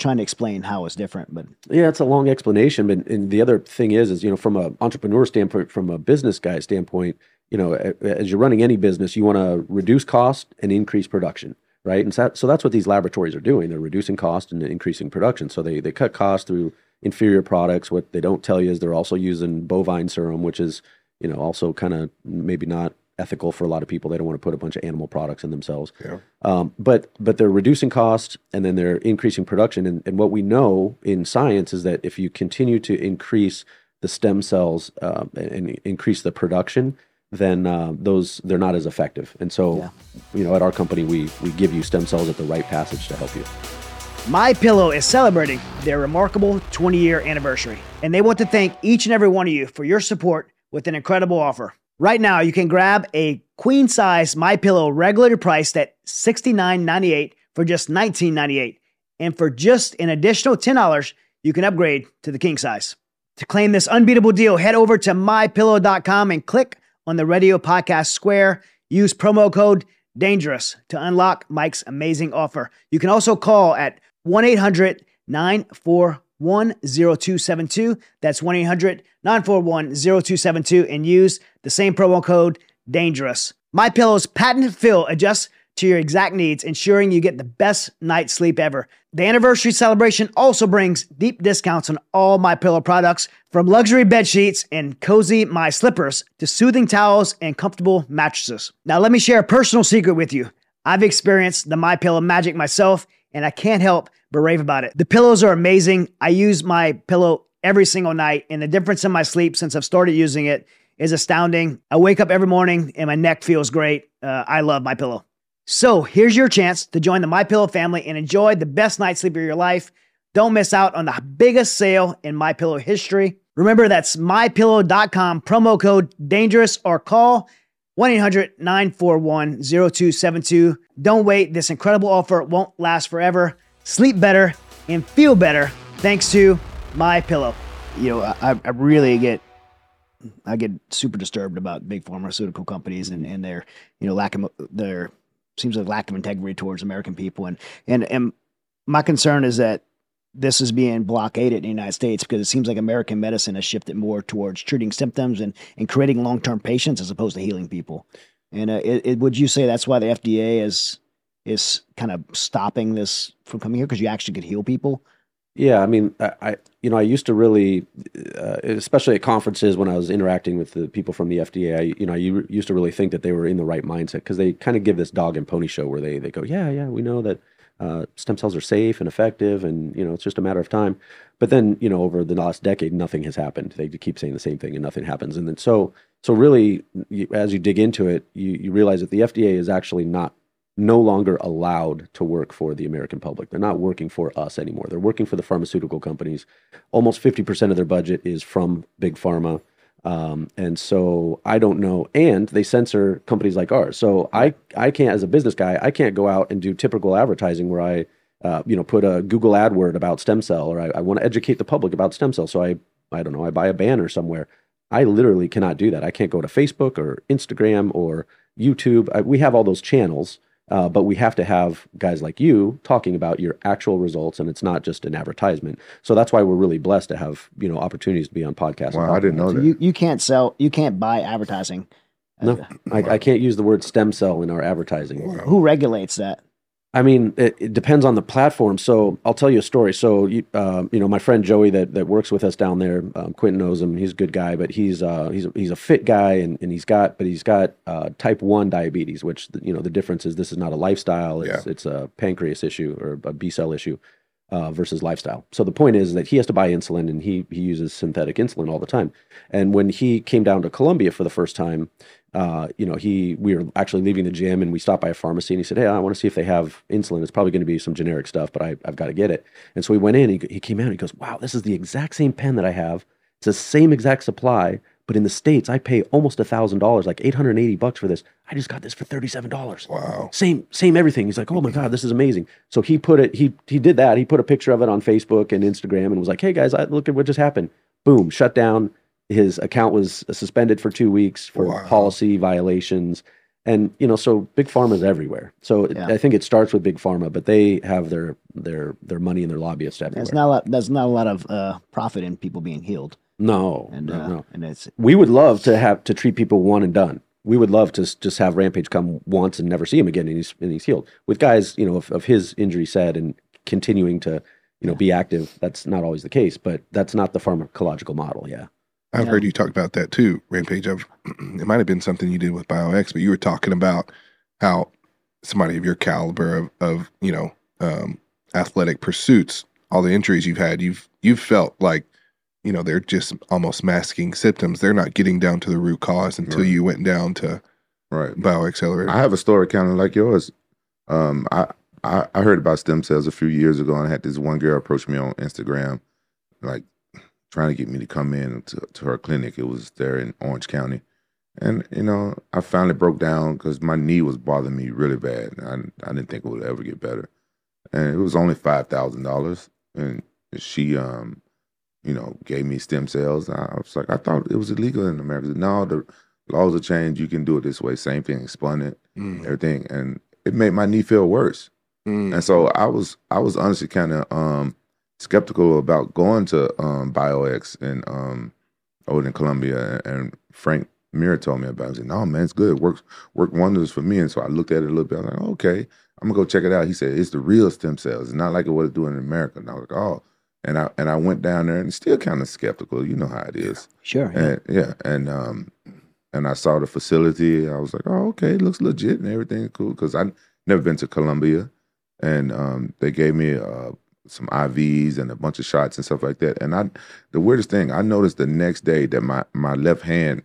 trying to explain how it's different, but yeah, it's a long explanation. But and the other thing is, is, you know, from an entrepreneur standpoint, from a business guy standpoint, you know, as you're running any business, you want to reduce cost and increase production, right? And so, so that's what these laboratories are doing. They're reducing cost and increasing production. So they, they cut costs through inferior products. What they don't tell you is they're also using bovine serum, which is, you know, also kind of maybe not ethical for a lot of people. They don't want to put a bunch of animal products in themselves. Yeah. Um, but but they're reducing costs and then they're increasing production. And, and what we know in science is that if you continue to increase the stem cells uh, and, and increase the production, then uh, those they're not as effective. And so, yeah. you know, at our company, we we give you stem cells at the right passage to help you. MyPillow is celebrating their remarkable twenty-year anniversary, and they want to thank each and every one of you for your support with an incredible offer. Right now, you can grab a queen-size MyPillow regular priced at sixty-nine ninety-eight for just nineteen ninety-eight. And for just an additional ten dollars, you can upgrade to the king size. To claim this unbeatable deal, head over to my pillow dot com and click on the radio podcast square. Use promo code DANGEROUS to unlock Mike's amazing offer. You can also call at one eight hundred nine four one zero two seven two. That's one eight hundred nine four one zero two seven two and use the same promo code DANGEROUS. MyPillow's patented fill adjusts to your exact needs, ensuring you get the best night's sleep ever. The anniversary celebration also brings deep discounts on all MyPillow products, from luxury bed sheets and cozy My Slippers to soothing towels and comfortable mattresses. Now, let me share a personal secret with you. I've experienced the MyPillow magic myself, and I can't help but rave about it. The pillows are amazing. I use MyPillow every single night, and the difference in my sleep since I've started using it is astounding. I wake up every morning and my neck feels great. Uh, I love MyPillow. So here's your chance to join the MyPillow family and enjoy the best night's sleep of your life. Don't miss out on the biggest sale in MyPillow history. Remember, that's my pillow dot com, promo code DANGEROUS, or call one eight hundred nine four one zero two seven two. Don't wait. This incredible offer won't last forever. Sleep better and feel better thanks to MyPillow. You know, I, I really get I get super disturbed about big pharmaceutical companies and, and their, you know, lack of their seems like lack of integrity towards American people. And, and, and my concern is that this is being blockaded in the United States because it seems like American medicine has shifted more towards treating symptoms and, and creating long-term patients as opposed to healing people. And uh, it, it, would you say that's why the F D A is, is kind of stopping this from coming here? Cause you actually could heal people. Yeah. I mean, I, I you know, I used to really, uh, especially at conferences when I was interacting with the people from the F D A, I, you know, I used to really think that they were in the right mindset. Cause they kind of give this dog and pony show where they, they go, yeah, yeah, we know that, uh, stem cells are safe and effective and, you know, it's just a matter of time. But then, you know, over the last decade, nothing has happened. They keep saying the same thing and nothing happens. And then, so, so really you, as you dig into it, you, you realize that the F D A is actually not no longer allowed to work for the American public. They're not working for us anymore. They're working for the pharmaceutical companies. Almost fifty percent of their budget is from big pharma. Um, and so I don't know. And they censor companies like ours. So I, I can't, as a business guy, I can't go out and do typical advertising where I, uh, you know, put a Google AdWord about stem cell, or I, I want to educate the public about stem cell. So I, I don't know, I buy a banner somewhere. I literally cannot do that. I can't go to Facebook or Instagram or YouTube. I, we have all those channels. Uh, but we have to have guys like you talking about your actual results, and it's not just an advertisement. So that's why we're really blessed to have, you know, opportunities to be on podcasts. Wow, I didn't know that. You, you can't sell, you can't buy advertising. No, I, I can't use the word stem cell in our advertising. Wow. Who regulates that? I mean, it, it depends on the platform. So I'll tell you a story. So, you, uh, you know, my friend Joey that, that works with us down there, um, Quentin knows him. He's a good guy, but he's uh, he's a, he's a fit guy, and, and he's got, but he's got uh, type one diabetes, which, you know, the difference is this is not a lifestyle. It's, yeah. it's a pancreas issue or a B cell issue uh, versus lifestyle. So the point is that he has to buy insulin, and he he uses synthetic insulin all the time. And when he came down to Colombia for the first time, Uh, you know, he, we were actually leaving the gym, and we stopped by a pharmacy, and he said, hey, I want to see if they have insulin. It's probably going to be some generic stuff, but I, I've got to get it. And so we went in, and he, he came out, and he goes, wow, this is the exact same pen that I have. It's the same exact supply, but in the States, I pay almost a thousand dollars, like eight hundred eighty bucks for this. I just got this for thirty-seven dollars. Wow. Same, same everything. He's like, oh my God, this is amazing. So he put it, he, he did that. He put a picture of it on Facebook and Instagram and was like, hey guys, I, look at what just happened. Boom, shut down. His account was suspended for two weeks for wow. policy violations. And, you know, so big pharma's everywhere. So yeah. it, I think it starts with big pharma, but they have their their their money and their lobbyists everywhere. There's not a lot, there's not a lot of uh, profit in people being healed. No, and, no, uh, no. And it's, we would love to have to treat people one and done. We would love to just have Rampage come once and never see him again, and he's, and he's healed. With guys, you know, of, of his injury set and continuing to, you know, yeah. be active, that's not always the case, but that's not the pharmacological model, yeah. I've yeah. heard you talk about that too, Rampage. I've, it might have been something you did with BioX, but you were talking about how somebody of your caliber of, of you know, um, athletic pursuits, all the injuries you've had, you've you've felt like, you know, they're just almost masking symptoms. They're not getting down to the root cause until right. you went down to right. BioXcellerator. I have a story kind of like yours. Um, I, I, I heard about stem cells a few years ago, and I had this one girl approach me on Instagram, like, trying to get me to come in to, to her clinic. It was there in Orange County. And, you know, I finally broke down because my knee was bothering me really bad. I, I didn't think it would ever get better. And it was only five thousand dollars. And she, um, you know, gave me stem cells. I was like, I thought it was illegal in America. No, the laws have changed. You can do it this way. Same thing, spun it, mm. everything. And it made my knee feel worse. Mm. And so I was, I was honestly kind of, um, skeptical about going to um, BioX and um, over in Columbia, and Frank Mirror told me about it. I said, no, man, it's good. It works, worked wonders for me. And so I looked at it a little bit. I was like, okay, I'm going to go check it out. He said, it's the real stem cells. It's not like it was doing in America. And I was like, oh. And I, and I went down there and still kind of skeptical. You know how it is. Sure. And, yeah. yeah. And um, and I saw the facility. I was like, oh, okay, it looks legit and everything's cool. Because I've never been to Columbia. And um, they gave me a some I Vs and a bunch of shots and stuff like that. And I, the weirdest thing, I noticed the next day that my, my left hand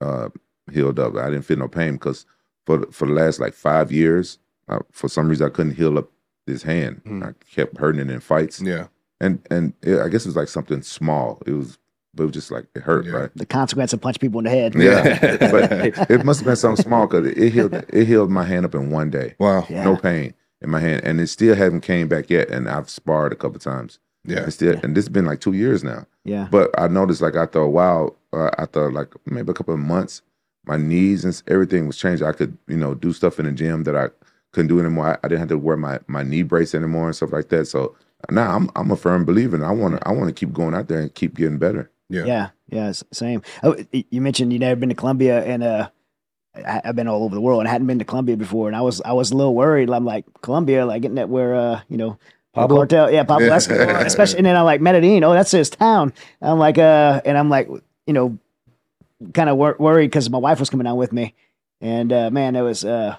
uh, healed up. I didn't feel no pain because for, for the last like five years, I, for some reason I couldn't heal up this hand. Mm. I kept hurting it in fights. Yeah. And and it, I guess it was like something small. It was, but it was just like, it hurt, yeah. right? The consequence of punch people in the head. Yeah. But it, it must've been something small because it healed, it healed my hand up in one day. Wow. Yeah. No pain in my hand, and it still haven't came back yet, and I've sparred a couple times. Yeah. It's still, yeah. And this has been like two years now. Yeah. But I noticed like after a while, uh, after like maybe a couple of months, my knees and everything was changed. I could, you know, do stuff in the gym that I couldn't do anymore. I, I didn't have to wear my, my knee brace anymore and stuff like that. So now I'm I'm a firm believer. And I want to I want to keep going out there and keep getting better. Yeah. Yeah. Yeah. Same. Oh, you mentioned you'd never been to Colombia, and uh, I, I've been all over the world and I hadn't been to Colombia before. And I was I was a little worried. I'm like, Colombia, like getting that where uh, you know. Pablo Cartel, yeah, Pablo Escobar, especially, and then I'm like, Medellin, oh, that's his town. I'm like, uh, and I'm like, you know, kind of wor worried because my wife was coming down with me, and uh, man, it was, uh,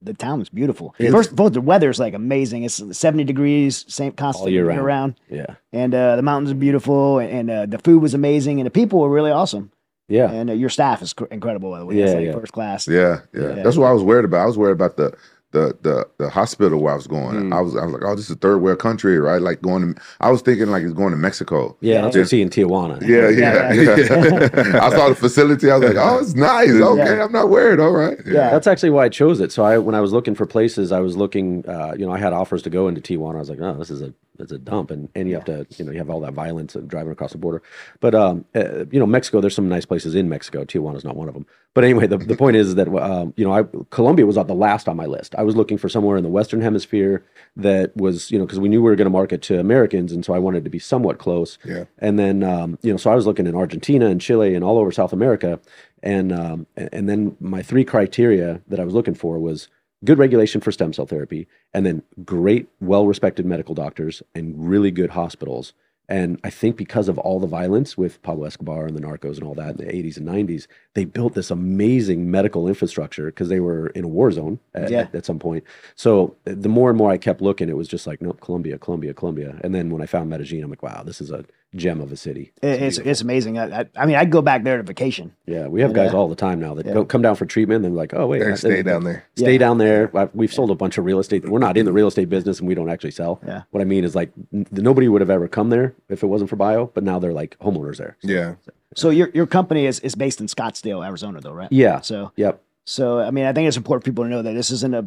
the town was beautiful. It's, First, both the weather's like amazing. It's seventy degrees, same constant year round. around. Yeah, and uh, the mountains are beautiful, and, and uh, the food was amazing, and the people were really awesome. Yeah, and uh, your staff is incredible, by the way. Yeah, it's like yeah. first class. Yeah, yeah, yeah, that's what I was worried about. I was worried about the. The, the the hospital where I was going, mm. I was I was like, oh, this is a third world country, right? Like going to, I was thinking like it's going to Mexico. Yeah, that's what you see in Tijuana. Yeah, yeah. yeah, yeah. yeah. I saw the facility. I was like, oh, it's nice. Okay, yeah. I'm not worried. All right. Yeah. yeah, that's actually why I chose it. So I, when I was looking for places, I was looking. Uh, you know, I had offers to go into Tijuana. I was like, no, oh, this is a it's a dump, and and you have to, you know, you have all that violence and driving across the border. But um, uh, you know, Mexico. There's some nice places in Mexico. Tijuana's not one of them. But anyway, the the point is that um, you know, I Colombia was the last on my list. I was looking for somewhere in the Western Hemisphere that was, you know, because we knew we were going to market to Americans, and so I wanted to be somewhat close. Yeah. And then um, you know, so I was looking in Argentina and Chile and all over South America, and um, and then my three criteria that I was looking for was good regulation for stem cell therapy, and then great, well-respected medical doctors and really good hospitals. And I think because of all the violence with Pablo Escobar and the narcos and all that in the eighties and nineties, they built this amazing medical infrastructure because they were in a war zone at, yeah. at, at some point. So the more and more I kept looking, it was just like, nope, Colombia, Colombia, Colombia. And then when I found Medellin, I'm like, wow, this is a gem of a city. It's it's, it's amazing. I, I, I mean, I'd go back there to vacation. Yeah, we have and, guys uh, all the time now that yeah. go, come down for treatment. And they're like, oh wait, I, stay I, down there. Stay yeah. down there. I, we've yeah. sold a bunch of real estate. We're not in the real estate business, and we don't actually sell. Yeah. What I mean is like n nobody would have ever come there if it wasn't for bio. But now they're like homeowners there. So, yeah. So, yeah. So your your company is is based in Scottsdale, Arizona, though, right? Yeah. So yep. So I mean, I think it's important for people to know that this isn't a,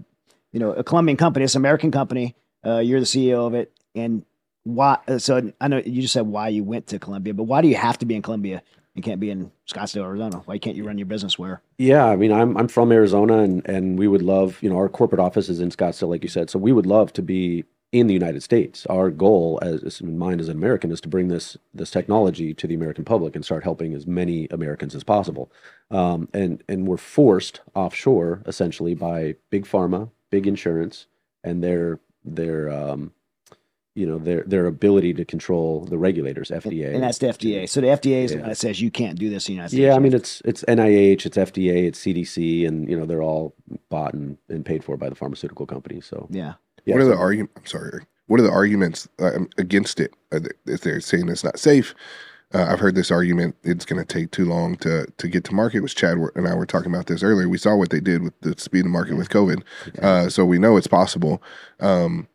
you know, a Colombian company. It's an American company. Uh, you're the C E O of it, and why? So I know you just said why you went to Colombia, but why do you have to be in Colombia? You can't be in Scottsdale, Arizona. Why can't you run your business where? Yeah, I mean, I'm I'm from Arizona, and and we would love, you know, our corporate office is in Scottsdale, like you said. So we would love to be in the United States. Our goal, as in mind as an American, is to bring this this technology to the American public and start helping as many Americans as possible. Um, and and we're forced offshore essentially by big pharma, big insurance, and their their um, you know, their their ability to control the regulators, F D A. And, and that's the F D A. So the F D A is yeah. the one that says you can't do this in the United States. Yeah, I mean, it's it's N I H, it's F D A, it's C D C, and, you know, they're all bought and, and paid for by the pharmaceutical companies. So, yeah. yeah what so, are the arguments, I'm sorry, what are the arguments uh, against it? If they're saying it's not safe, uh, I've heard this argument, it's going to take too long to, to get to market, which Chad and I were talking about this earlier. We saw what they did with the speed of market yeah. with COVID. Okay. Uh, so we know it's possible. Um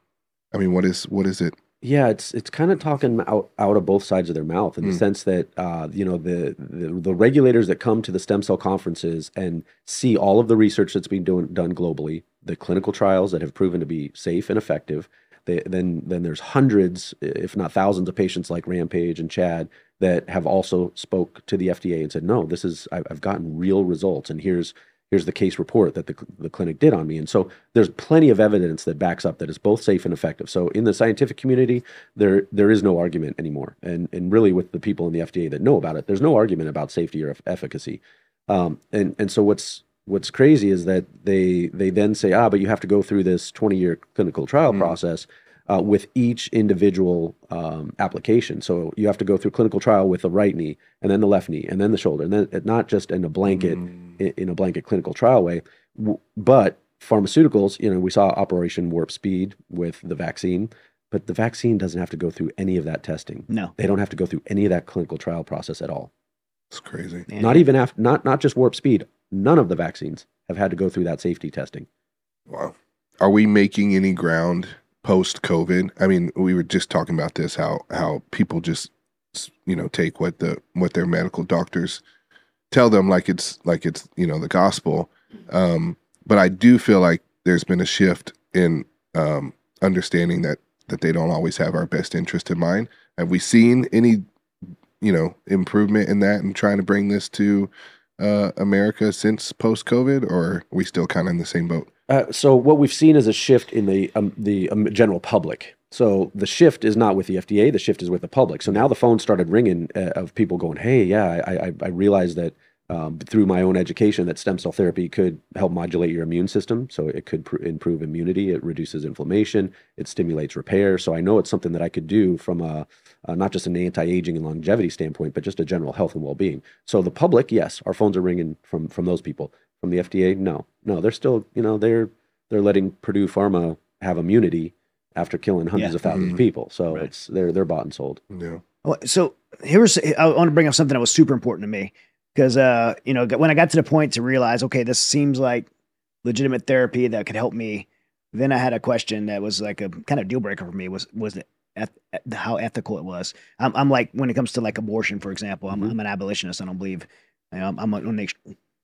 I mean, what is what is it? Yeah, it's it's kind of talking out, out of both sides of their mouth in mm. the sense that, uh, you know, the, the the regulators that come to the stem cell conferences and see all of the research that's being doing, done globally, the clinical trials that have proven to be safe and effective, they, then then there's hundreds, if not thousands of patients like Rampage and Chad that have also spoke to the F D A and said, no, this is, I've gotten real results, and here's Here's the case report that the, the clinic did on me. And so there's plenty of evidence that backs up that it's both safe and effective. So in the scientific community, there there is no argument anymore. And and really with the people in the F D A that know about it, there's no argument about safety or efficacy. Um, and, and so what's what's crazy is that they, they then say, ah, but you have to go through this twenty-year clinical trial mm. process uh, with each individual um, application. So you have to go through clinical trial with the right knee and then the left knee and then the shoulder, and then not just in a blanket mm. in a blanket clinical trial way, but pharmaceuticals, you know, we saw Operation Warp Speed with the vaccine, but the vaccine doesn't have to go through any of that testing. No. They don't have to go through any of that clinical trial process at all. It's crazy. Man. Not even after, not, not just Warp Speed, none of the vaccines have had to go through that safety testing. Wow. Are we making any ground post-COVID? I mean, we were just talking about this, how, how people just, you know, take what the, what their medical doctors tell them like it's like it's you know the gospel, um, but I do feel like there's been a shift in um, understanding that that they don't always have our best interest in mind. Have we seen any, you know, improvement in that and trying to bring this to uh, America since post-COVID, or are we still kind of in the same boat? Uh, so what we've seen is a shift in the um, the um, general public. So the shift is not with the F D A, the shift is with the public. So now the phone started ringing uh, of people going, hey, yeah, I, I, I realized that um, through my own education that stem cell therapy could help modulate your immune system. So it could pr- improve immunity, it reduces inflammation, it stimulates repair. So I know it's something that I could do from a, uh, not just an anti-aging and longevity standpoint, but just a general health and well-being. So the public, yes, our phones are ringing from from those people. From the F D A, no. No, they're still, you know, they're they're letting Purdue Pharma have immunity after killing hundreds yeah. of thousands mm-hmm. of people. So right. it's they're they're bought and sold. Yeah. So here's, I want to bring up something that was super important to me because, uh, you know, when I got to the point to realize, okay, this seems like legitimate therapy that could help me, then I had a question that was like a kind of deal breaker for me was, was it eth- how ethical it was. I'm, I'm like, when it comes to like abortion, for example, I'm, mm-hmm. I'm an abolitionist. I don't believe, you know, I'm, I'm on the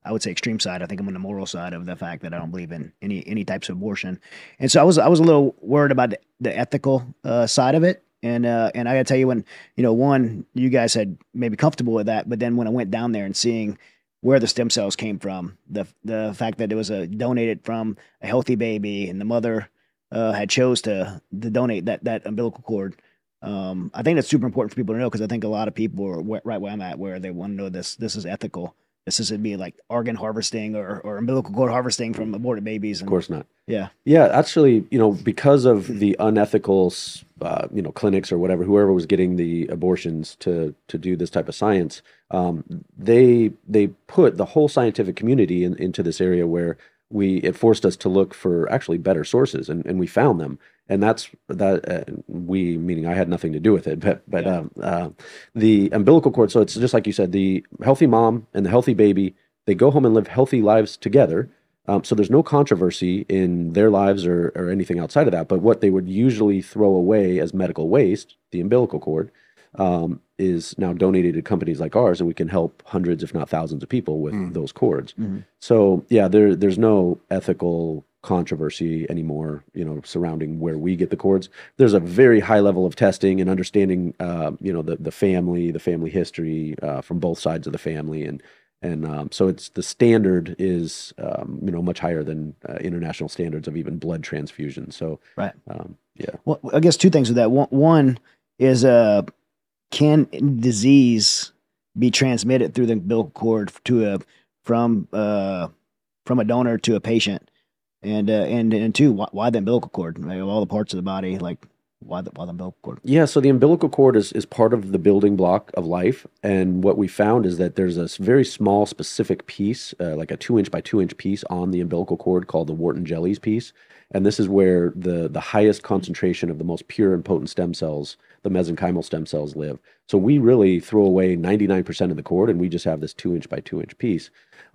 I would say extreme side. I think I'm on the moral side of the fact that I don't believe in any any types of abortion, and so I was I was a little worried about the, the ethical uh, side of it. And uh, and I gotta tell you, when you know one, you guys had maybe comfortable with that, but then when I went down there and seeing where the stem cells came from, the the fact that it was a donated from a healthy baby, and the mother uh, had chose to to donate that that umbilical cord. Um, I think that's super important for people to know because I think a lot of people are wh- right where I'm at, where they want to know this this is ethical. This isn't be like organ harvesting or, or umbilical cord harvesting from aborted babies. And, of course not. Yeah. Yeah. Actually, you know, because of the unethical, uh, you know, clinics or whatever, whoever was getting the abortions to to do this type of science, um, they they put the whole scientific community in, into this area where we it forced us to look for actually better sources, and, and we found them. And that's that uh, we meaning I had nothing to do with it, but but yeah. um, uh, the umbilical cord. So it's just like you said, the healthy mom and the healthy baby, they go home and live healthy lives together. Um, so there's no controversy in their lives or, or anything outside of that. But what they would usually throw away as medical waste, the umbilical cord, um, is now donated to companies like ours, and we can help hundreds, if not thousands, of people with mm. those cords. Mm-hmm. So yeah, there there's no ethical controversy anymore, you know, surrounding where we get the cords. There's a very high level of testing and understanding, uh, you know, the the family, the family history uh, from both sides of the family, and and um, so it's the standard is um, you know much higher than uh, international standards of even blood transfusion. So right, um, yeah. Well, I guess two things with that. One, one is uh, can disease be transmitted through the umbilical cord to a from uh, from a donor to a patient? And uh, and and two, why, why the umbilical cord? Like, all the parts of the body, like why the why the umbilical cord? Yeah, so the umbilical cord is is part of the building block of life. And what we found is that there's a very small specific piece, uh, like a two inch by two inch piece on the umbilical cord called the Wharton-Jellies piece. And this is where the the highest concentration of the most pure and potent stem cells, the mesenchymal stem cells, live. So we really throw away ninety-nine percent of the cord, and we just have this two inch by two inch piece.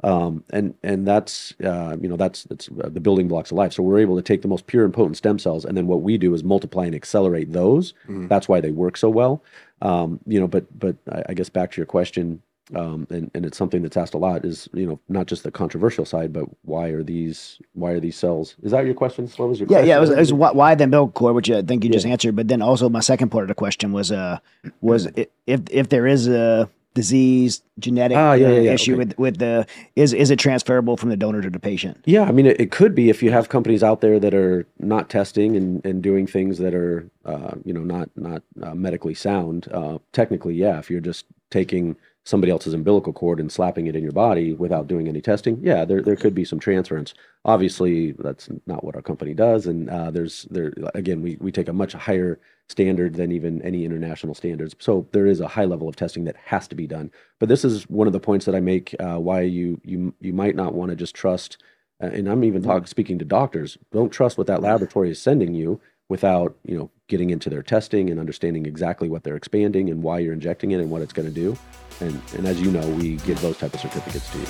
Um, and and that's uh, you know that's that's the building blocks of life. So we're able to take the most pure and potent stem cells, and then what we do is multiply and accelerate those. Mm. That's why they work so well. Um, you know, but but I, I guess back to your question, um, and and it's something that's asked a lot is you know not just the controversial side, but why are these why are these cells? Is that your question? What was your yeah question? yeah? It was, it was why the umbilical cord, which I think you yeah. just answered. But then also my second part of the question was uh was if if there is a disease, genetic ah, yeah, yeah, yeah. issue okay. with with the is is it transferable from the donor to the patient? Yeah, I mean it, it could be if you have companies out there that are not testing and, and doing things that are uh, you know not not uh, medically sound. Uh, technically, yeah, if you're just taking somebody else's umbilical cord and slapping it in your body without doing any testing, yeah, there there could be some transference. Obviously, that's not what our company does, and uh, there's there again we we take a much higher standard than even any international standards. So there is a high level of testing that has to be done. But this is one of the points that I make uh, why you you you might not want to just trust, uh, and I'm even talking, speaking to doctors, don't trust what that laboratory is sending you without, you know, getting into their testing and understanding exactly what they're expanding and why you're injecting it and what it's going to do. And, and as you know, we give those type of certificates to you.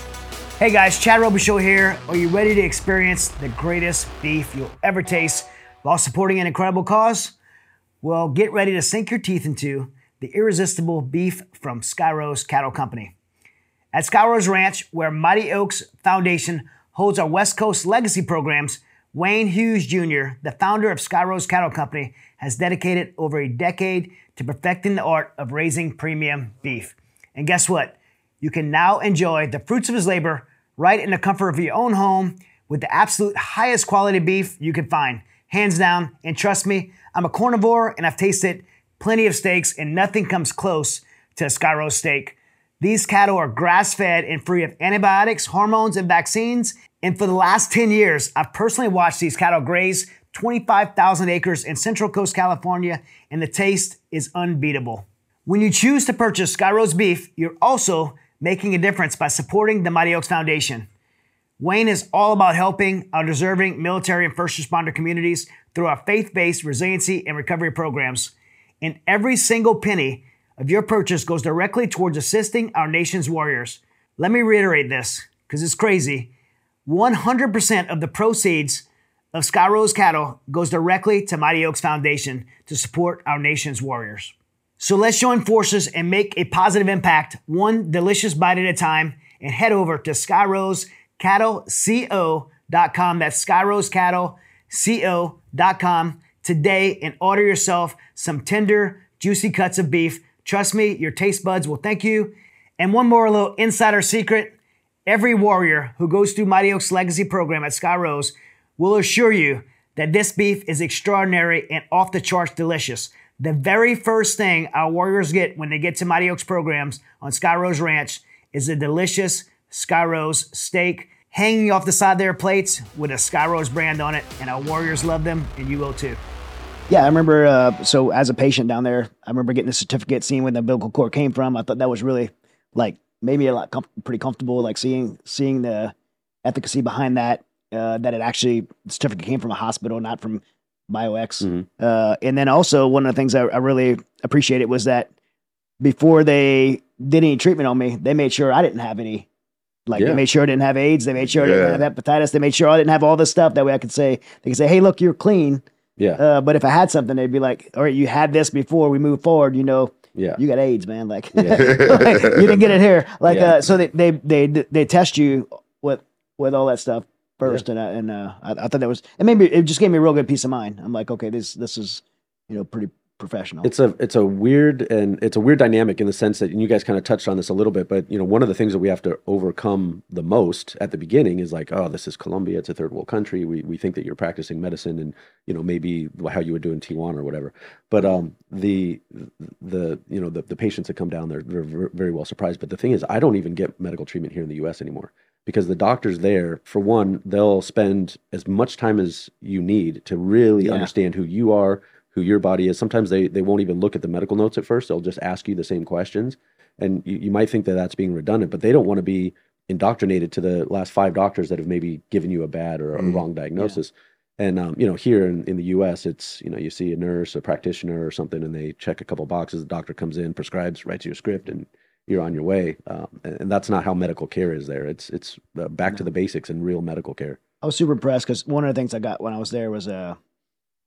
Hey guys, Chad Robichaux here. Are you ready to experience the greatest beef you'll ever taste while supporting an incredible cause? Well, get ready to sink your teeth into the irresistible beef from SkyRose Cattle Company. At SkyRose Ranch, where Mighty Oaks Foundation holds our West Coast legacy programs, Wayne Hughes Junior, the founder of SkyRose Cattle Company, has dedicated over a decade to perfecting the art of raising premium beef. And guess what? You can now enjoy the fruits of his labor right in the comfort of your own home with the absolute highest quality beef you can find. Hands down, and trust me, I'm a carnivore and I've tasted plenty of steaks and nothing comes close to a SkyRose steak. These cattle are grass-fed and free of antibiotics, hormones, and vaccines. And for the last ten years, I've personally watched these cattle graze twenty-five thousand acres in Central Coast, California, and the taste is unbeatable. When you choose to purchase SkyRose beef, you're also making a difference by supporting the Mighty Oaks Foundation. Wayne is all about helping our deserving military and first responder communities through our faith-based resiliency and recovery programs. And every single penny of your purchase goes directly towards assisting our nation's warriors. Let me reiterate this, because it's crazy. one hundred percent of the proceeds of SkyRose Cattle goes directly to Mighty Oaks Foundation to support our nation's warriors. So let's join forces and make a positive impact, one delicious bite at a time, and head over to Sky Rose Cattle Co dot com. That's Sky Rose Cattle Co dot com today and order yourself some tender, juicy cuts of beef. Trust me, your taste buds will thank you. And one more little insider secret. Every warrior who goes through Mighty Oaks Legacy program at SkyRose will assure you that this beef is extraordinary and off the charts delicious. The very first thing our warriors get when they get to Mighty Oaks programs on SkyRose Ranch is a delicious SkyRose steak hanging off the side of their plates with a SkyRose brand on it. And our warriors love them, and you will too. Yeah, I remember, uh, so as a patient down there, I remember getting the certificate, seeing where the umbilical cord came from. I thought that was really, like, made me a lot com pretty comfortable, like, seeing seeing the efficacy behind that, uh, that it actually, the certificate came from a hospital, not from BioX. Mm-hmm. uh, and then also, one of the things I, I really appreciated was that before they did any treatment on me, they made sure I didn't have any. Like, yeah. They made sure I didn't have AIDS. They made sure yeah. I didn't have hepatitis. They made sure I didn't have all this stuff. That way I could say, they could say, hey, look, you're clean. Yeah. Uh, but if I had something, they'd be like, all right, you had this before we move forward, you know, yeah. you got AIDS, man. Like, yeah. like you didn't get it here. Like, yeah. uh, so they, they, they, they test you with, with all that stuff first. Yeah. And, I, and, uh, I, I thought that was, it made me, it just gave me a real good peace of mind. I'm like, okay, this, this is, you know, pretty professional. It's a, it's a weird, and it's a weird dynamic in the sense that, and you guys kind of touched on this a little bit, but you know, one of the things that we have to overcome the most at the beginning is like, oh, this is Colombia. It's a third world country. We, we think that you're practicing medicine and, you know, maybe how you would do in Tijuana or whatever. But, um, the, the, you know, the, the patients that come down there, they're very well surprised. But the thing is, I don't even get medical treatment here in the U S anymore. Because the doctors there, for one, they'll spend as much time as you need to really yeah. understand who you are, who your body is. Sometimes they, they won't even look at the medical notes at first. They'll just ask you the same questions. And you, you might think that that's being redundant, but they don't want to be indoctrinated to the last five doctors that have maybe given you a bad or a mm. wrong diagnosis. Yeah. And, um, you know, here in, in the U S, it's, you know, you see a nurse, a practitioner or something, and they check a couple boxes. The doctor comes in, prescribes, writes you a script, and you're on your way. Um, and that's not how medical care is there. It's it's uh, back no. to the basics and real medical care. I was super impressed because one of the things I got when I was there was, uh,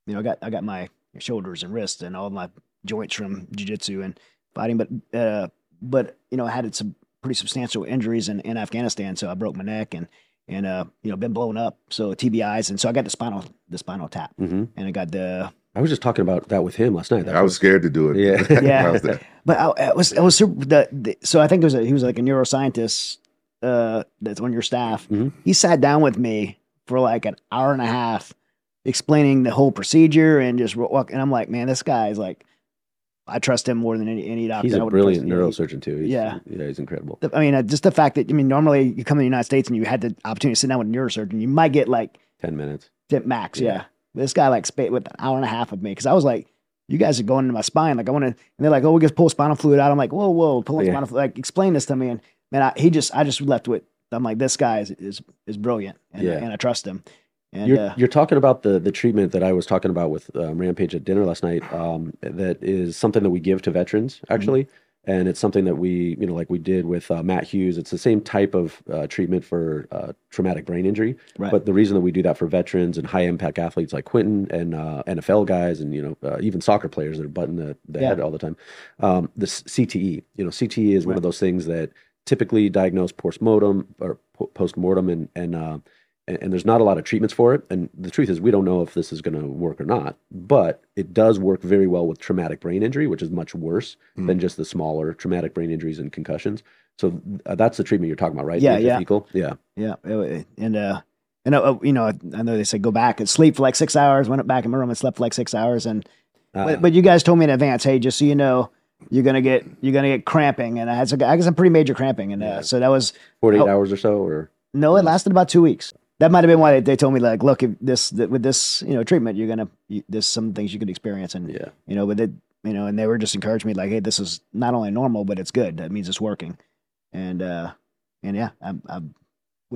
you know, I got I got my shoulders and wrists and all my joints from jiu-jitsu and fighting. But, uh, but you know, I had some pretty substantial injuries in, in Afghanistan. So I broke my neck and, and uh, you know, been blown up. So T B Is. And so I got the spinal, the spinal tap. Mm-hmm. And I got the... I was just talking about that with him last night. That I was, was scared to do it. Yeah, yeah. I was but I, I was, I was super. The, the, so I think there was a, he was like a neuroscientist uh, that's on your staff. Mm-hmm. He sat down with me for like an hour and a half, explaining the whole procedure and just walk. And I'm like, man, this guy is like, I trust him more than any any doctor. He's a brilliant neurosurgeon too. He's, yeah, yeah, he's incredible. I mean, just the fact that I mean, normally you come to the United States and you had the opportunity to sit down with a neurosurgeon, you might get like ten minutes, max. Yeah. yeah. This guy like spit with an hour and a half of me because I was like, you guys are going into my spine. Like I want to, and they're like, oh, we just pull spinal fluid out. I'm like, whoa, whoa, pull yeah. spinal fluid. Like explain this to me. And man, I, he just, I just left with, I'm like, this guy is is, is brilliant and, yeah. and I trust him. And, you're, uh, you're talking about the the treatment that I was talking about with um, Rampage at dinner last night. Um, that is something that we give to veterans actually. Mm-hmm. And it's something that we, you know, like we did with uh, Matt Hughes. It's the same type of uh, treatment for uh, traumatic brain injury. Right. But the reason that we do that for veterans and high impact athletes like Quentin and uh, N F L guys and, you know, uh, even soccer players that are butting the, the yeah. head all the time. Um, the C T E, you know, C T E is right. one of those things that typically diagnosed post-mortem or post-mortem and, and uh, and, and there's not a lot of treatments for it. And the truth is, we don't know if this is going to work or not, but it does work very well with traumatic brain injury, which is much worse mm. than just the smaller traumatic brain injuries and concussions. So uh, that's the treatment you're talking about, right? Yeah, yeah. yeah, yeah, yeah. And uh, and uh, you know, I know they said go back and sleep for like six hours. Went back in my room and slept for like six hours. And uh, but, but you guys told me in advance, hey, just so you know, you're gonna get you're gonna get cramping, and I had some, I guess some pretty major cramping, and uh, yeah. so that was forty-eight oh, hours or so, or no, it lasted about two weeks. That might have been why they, they told me like, look, if this th with this you know treatment, you're gonna you, there's some things you could experience, and yeah, you know, but they, you know, and they were just encouraging me like, hey, this is not only normal, but it's good. That means it's working. And uh, and yeah, I, I,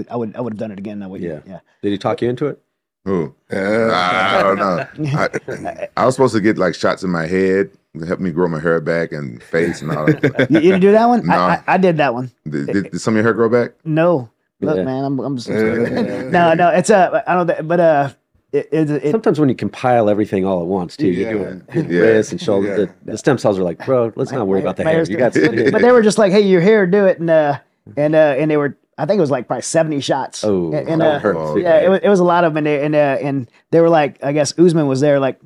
I would I would have done it again. I would, yeah. yeah. Did he talk you into it? Who? Uh, I don't know. I, I was supposed to get like shots in my head to help me grow my hair back and face and all that. You didn't do that one? No. I, I, I did that one. Did, did, did some of your hair grow back? No. Look, yeah. man, I'm. I'm just, no, no, it's a. I don't. But uh, it, it, it, sometimes when you compile everything all at once, too, yeah. you're doing yeah. wrists and shoulders. Yeah. The, the stem cells are like, bro, let's my, not worry my, about the hair. You got to, but they were just like, hey, your hair, do it, and uh, and uh, and they were. I think it was like probably seventy shots. Oh, and, uh, hurts. Yeah, it was, it was a lot of them. And they, and, uh, and they were like, I guess Usman was there like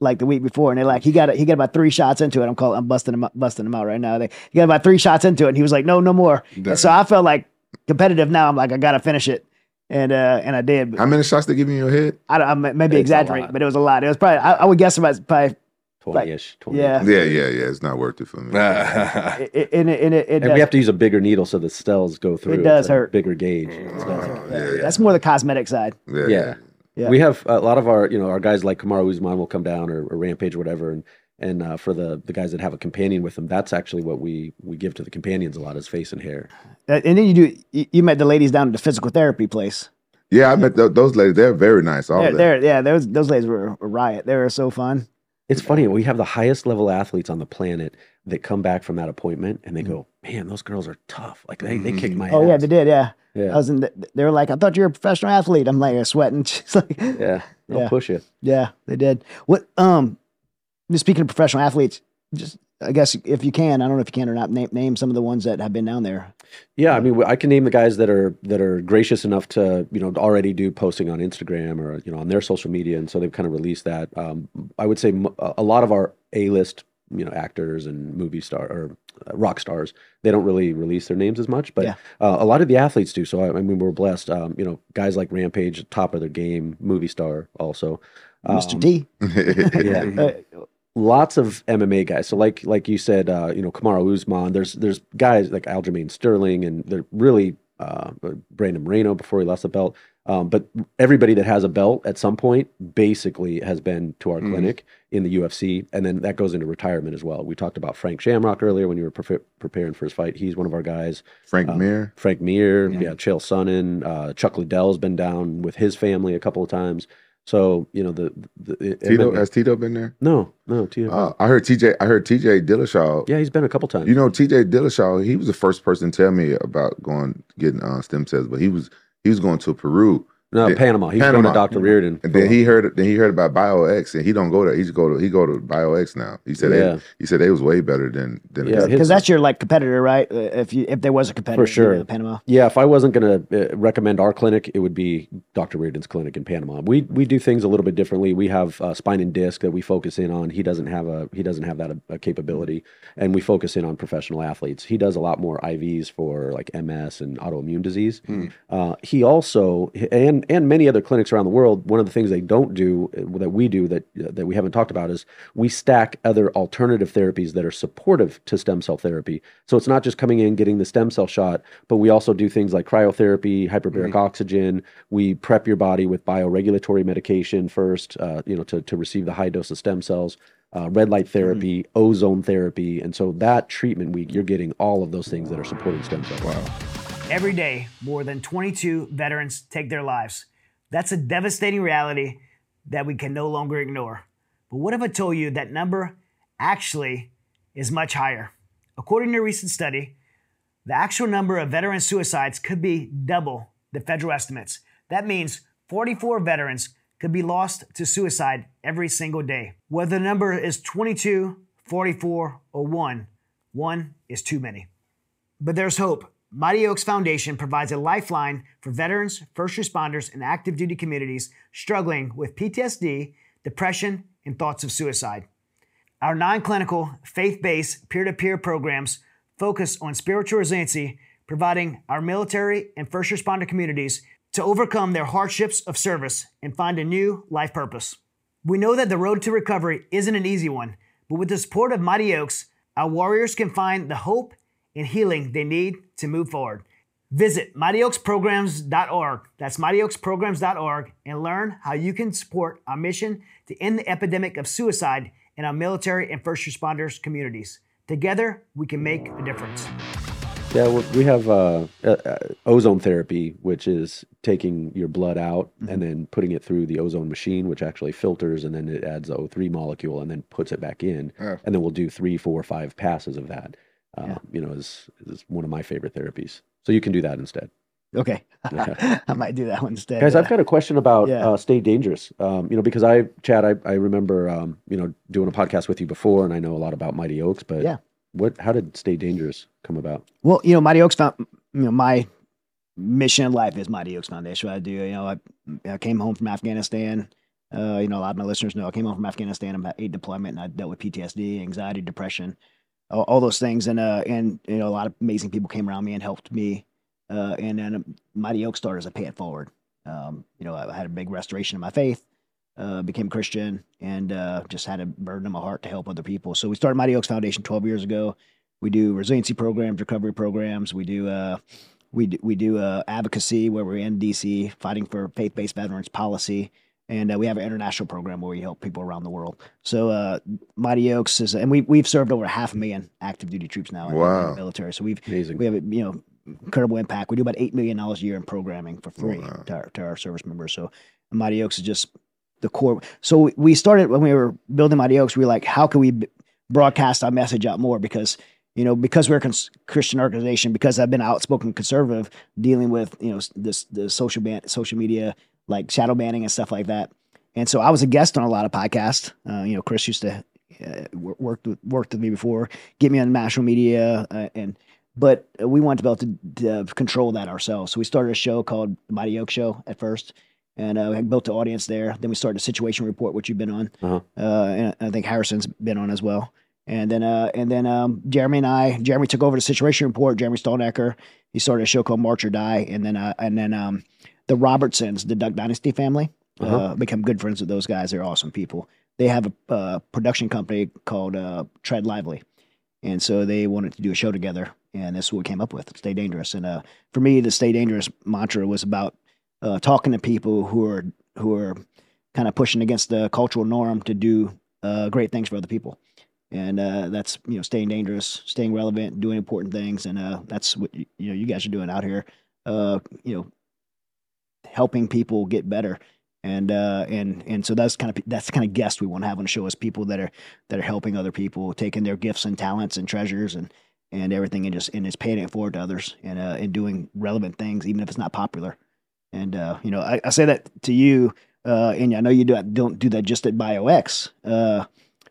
like the week before, and they're like, he got a, he got about three shots into it. I'm calling, I'm busting him, busting him out right now. They he got about three shots into it, and he was like, no, no more. And so I felt like competitive now. I'm like, I gotta finish it, and uh, and I did. How many shots they give you in your head? I don't. I maybe exaggerate, but it was a lot. It was probably I, I would guess about probably. twenty-ish. twenty yeah. yeah, yeah, yeah. It's not worth it for me. it, it, it, it, it and does. We have to use a bigger needle so the cells go through. It does hurt. Bigger gauge. Oh, so, yeah, yeah. That's more the cosmetic side. Yeah. yeah. yeah. We have a lot of our, you know, our guys like Kamaru Usman will come down or, or Rampage or whatever. And and uh, for the, the guys that have a companion with them, that's actually what we, we give to the companions a lot is face and hair. Uh, and then you do, you, you met the ladies down at the physical therapy place. Yeah, I met th those ladies. They're very nice. All they're, they're, yeah, those, those ladies were a riot. They were so fun. It's funny, we have the highest level athletes on the planet that come back from that appointment and they go, man, those girls are tough. Like they, they kicked my ass. Oh yeah, they did, yeah. yeah. I was in the, they were like, I thought you were a professional athlete. I'm like, you're sweating. She's like, yeah, they'll yeah. push you. Yeah, they did. What um speaking of professional athletes, just I guess if you can, I don't know if you can or not, name, name some of the ones that have been down there. Yeah, I mean, I can name the guys that are that are gracious enough to, you know, already do posting on Instagram or, you know, on their social media, and so they've kind of released that. Um, I would say a lot of our A-list, you know, actors and movie star or rock stars, they don't really release their names as much, but yeah. uh, a lot of the athletes do. So, I, I mean, we're blessed. Um, you know, guys like Rampage, top of their game, movie star also. Um, Mister D. yeah. uh, Lots of M M A guys. So like like you said, uh, you know, Kamaru Usman, there's there's guys like Aljamain Sterling, and they're really uh, Brandon Moreno before he left the belt. Um, but everybody that has a belt at some point basically has been to our mm. clinic in the U F C, and then that goes into retirement as well. We talked about Frank Shamrock earlier when you were pre preparing for his fight. He's one of our guys. Frank um, Mir. Frank Mir, yeah, yeah Chael Sonnen. Uh, Chuck Liddell's been down with his family a couple of times. So, you know, the, the Tito M M A. Has Tito been there? No, no, Tito. Uh, I heard T J. I heard T J Dillashaw. Yeah, he's been a couple times. You know, T J Dillashaw. He was the first person to tell me about going getting uh, stem cells, but he was he was going to Peru. No, then, Panama. He was Panama. going to Doctor Reardon. And then he heard then he heard about BioX, and he don't go there. He's go to he go to BioX now. He said yeah. they, he said they was way better than than yeah, because that's your like competitor, right? If you if there was a competitor for sure, you know, Panama. Yeah, if I wasn't going to uh, recommend our clinic, it would be Doctor Reardon's clinic in Panama. We we do things a little bit differently. We have uh, spine and disc that we focus in on. He doesn't have a he doesn't have that a, a capability, and we focus in on professional athletes. He does a lot more I Vs for like M S and autoimmune disease. Mm. Uh, he also and and many other clinics around the world, one of the things they don't do that we do that that we haven't talked about is we stack other alternative therapies that are supportive to stem cell therapy. So it's not just coming in, getting the stem cell shot, but we also do things like cryotherapy, hyperbaric mm-hmm. oxygen. We prep your body with bioregulatory medication first, uh, you know, to, to receive the high dose of stem cells. Uh, red light therapy, mm. ozone therapy. And so that treatment week, you're getting all of those things that are supporting stem cells. Wow. Every day, more than twenty-two veterans take their lives. That's a devastating reality that we can no longer ignore. But what if I told you that number actually is much higher? According to a recent study, the actual number of veteran suicides could be double the federal estimates. That means forty-four veterans could be lost to suicide every single day. Whether the number is twenty-two, forty-four, or one, one is too many. But there's hope. Mighty Oaks Foundation provides a lifeline for veterans, first responders, and active duty communities struggling with P T S D, depression, and thoughts of suicide. Our non-clinical, faith-based, peer-to-peer programs focus on spiritual resiliency, providing our military and first responder communities to overcome their hardships of service and find a new life purpose. We know that the road to recovery isn't an easy one, but with the support of Mighty Oaks, our warriors can find the hope and healing they need to move forward. Visit Mighty Oaks Programs dot org, that's Mighty Oaks Programs dot org, and learn how you can support our mission to end the epidemic of suicide in our military and first responders communities. Together, we can make a difference. Yeah, we have uh, uh, ozone therapy, which is taking your blood out mm-hmm. and then putting it through the ozone machine, which actually filters, and then it adds the O three molecule and then puts it back in. Uh. And then we'll do three, four, five passes of that. Uh, yeah. You know, is, is one of my favorite therapies. So you can do that instead. Okay. Yeah. I might do that one instead. Guys, I've got a question about yeah. uh, Stay Dangerous. Um, you know, because I, Chad, I, I remember, um, you know, doing a podcast with you before, and I know a lot about Mighty Oaks, but yeah. what, how did Stay Dangerous come about? Well, you know, Mighty Oaks, found, you know, my mission in life is Mighty Oaks Foundation. What I do, you know, I, I came home from Afghanistan. Uh, you know, a lot of my listeners know I came home from Afghanistan about eight deployment, and I dealt with P T S D, anxiety, depression, all, all those things. And, uh, and, you know, a lot of amazing people came around me and helped me. Uh, and then Mighty Oaks started as a pay it forward. Um, you know, I, I had a big restoration of my faith, uh, became Christian, and uh, just had a burden in my heart to help other people. So we started Mighty Oaks Foundation twelve years ago. We do resiliency programs, recovery programs. We do uh, we do, we do uh, advocacy where we're in D C fighting for faith-based veterans policy, and uh, we have an international program where we help people around the world. So uh, Mighty Oaks is, and we we've served over half a million active duty troops now in, wow. in the military. So we've Amazing. we have you know. incredible impact. We do about eight million dollars a year in programming for free wow. to, our, to our service members. So Mighty Oaks is just the core. So we, we started, when we were building Mighty Oaks, we were like, how can we b- broadcast our message out more? Because, you know, because we're a cons- Christian organization, because I've been outspoken conservative dealing with, you know, this, the social ban- social media, like shadow banning and stuff like that. And so I was a guest on a lot of podcasts. Uh, you know, Chris used to, uh, worked with, worked with me before, get me on national media uh, and, But we wanted to be able to, to control that ourselves. So we started a show called The Mighty Oak Show at first, and uh, we built an audience there. Then we started a Situation Report, which you've been on. Uh-huh. Uh, and I think Harrison's been on as well. And then uh, and then um, Jeremy and I, Jeremy took over the Situation Report, Jeremy Stallnecker. He started a show called March or Die. And then uh, and then um, the Robertsons, the Duck Dynasty family, uh-huh. uh, become good friends with those guys. They're awesome people. They have a uh, production company called uh, Tread Lively. And so they wanted to do a show together, and that's what we came up with, Stay Dangerous. And uh, for me, the Stay Dangerous mantra was about uh, talking to people who are who are kind of pushing against the cultural norm to do uh, great things for other people. And uh, that's, you know, staying dangerous, staying relevant, doing important things. And uh, that's what, you know, you guys are doing out here, uh, you know, helping people get better. And uh, and and so that's kind of that's the kind of guest we want to have on the show, is people that are that are helping other people, taking their gifts and talents and treasures and and everything, and just and just paying it forward to others, and uh, and doing relevant things even if it's not popular. And uh, you know, I, I say that to you, uh, and I know you do don't do that just at BioX, uh,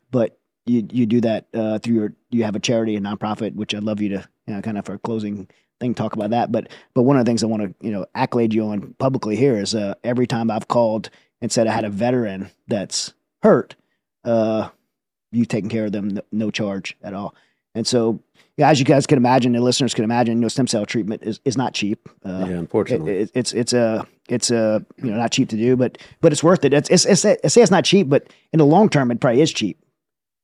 but you you do that uh, through your you have a charity and nonprofit, which I'd love you to, you know, kind of for closing. Thing, talk about that, but but one of the things I want to, you know, accolade you on publicly here is uh, every time I've called and said I had a veteran that's hurt, uh, you taking care of them, no charge at all. And so, yeah, as you guys can imagine, and listeners can imagine, you know, stem cell treatment is, is not cheap. Uh, yeah, unfortunately, it, it, it's it's a it's a you know not cheap to do, but but it's worth it. It's it's, it's I say it's not cheap, but in the long term, it probably is cheap.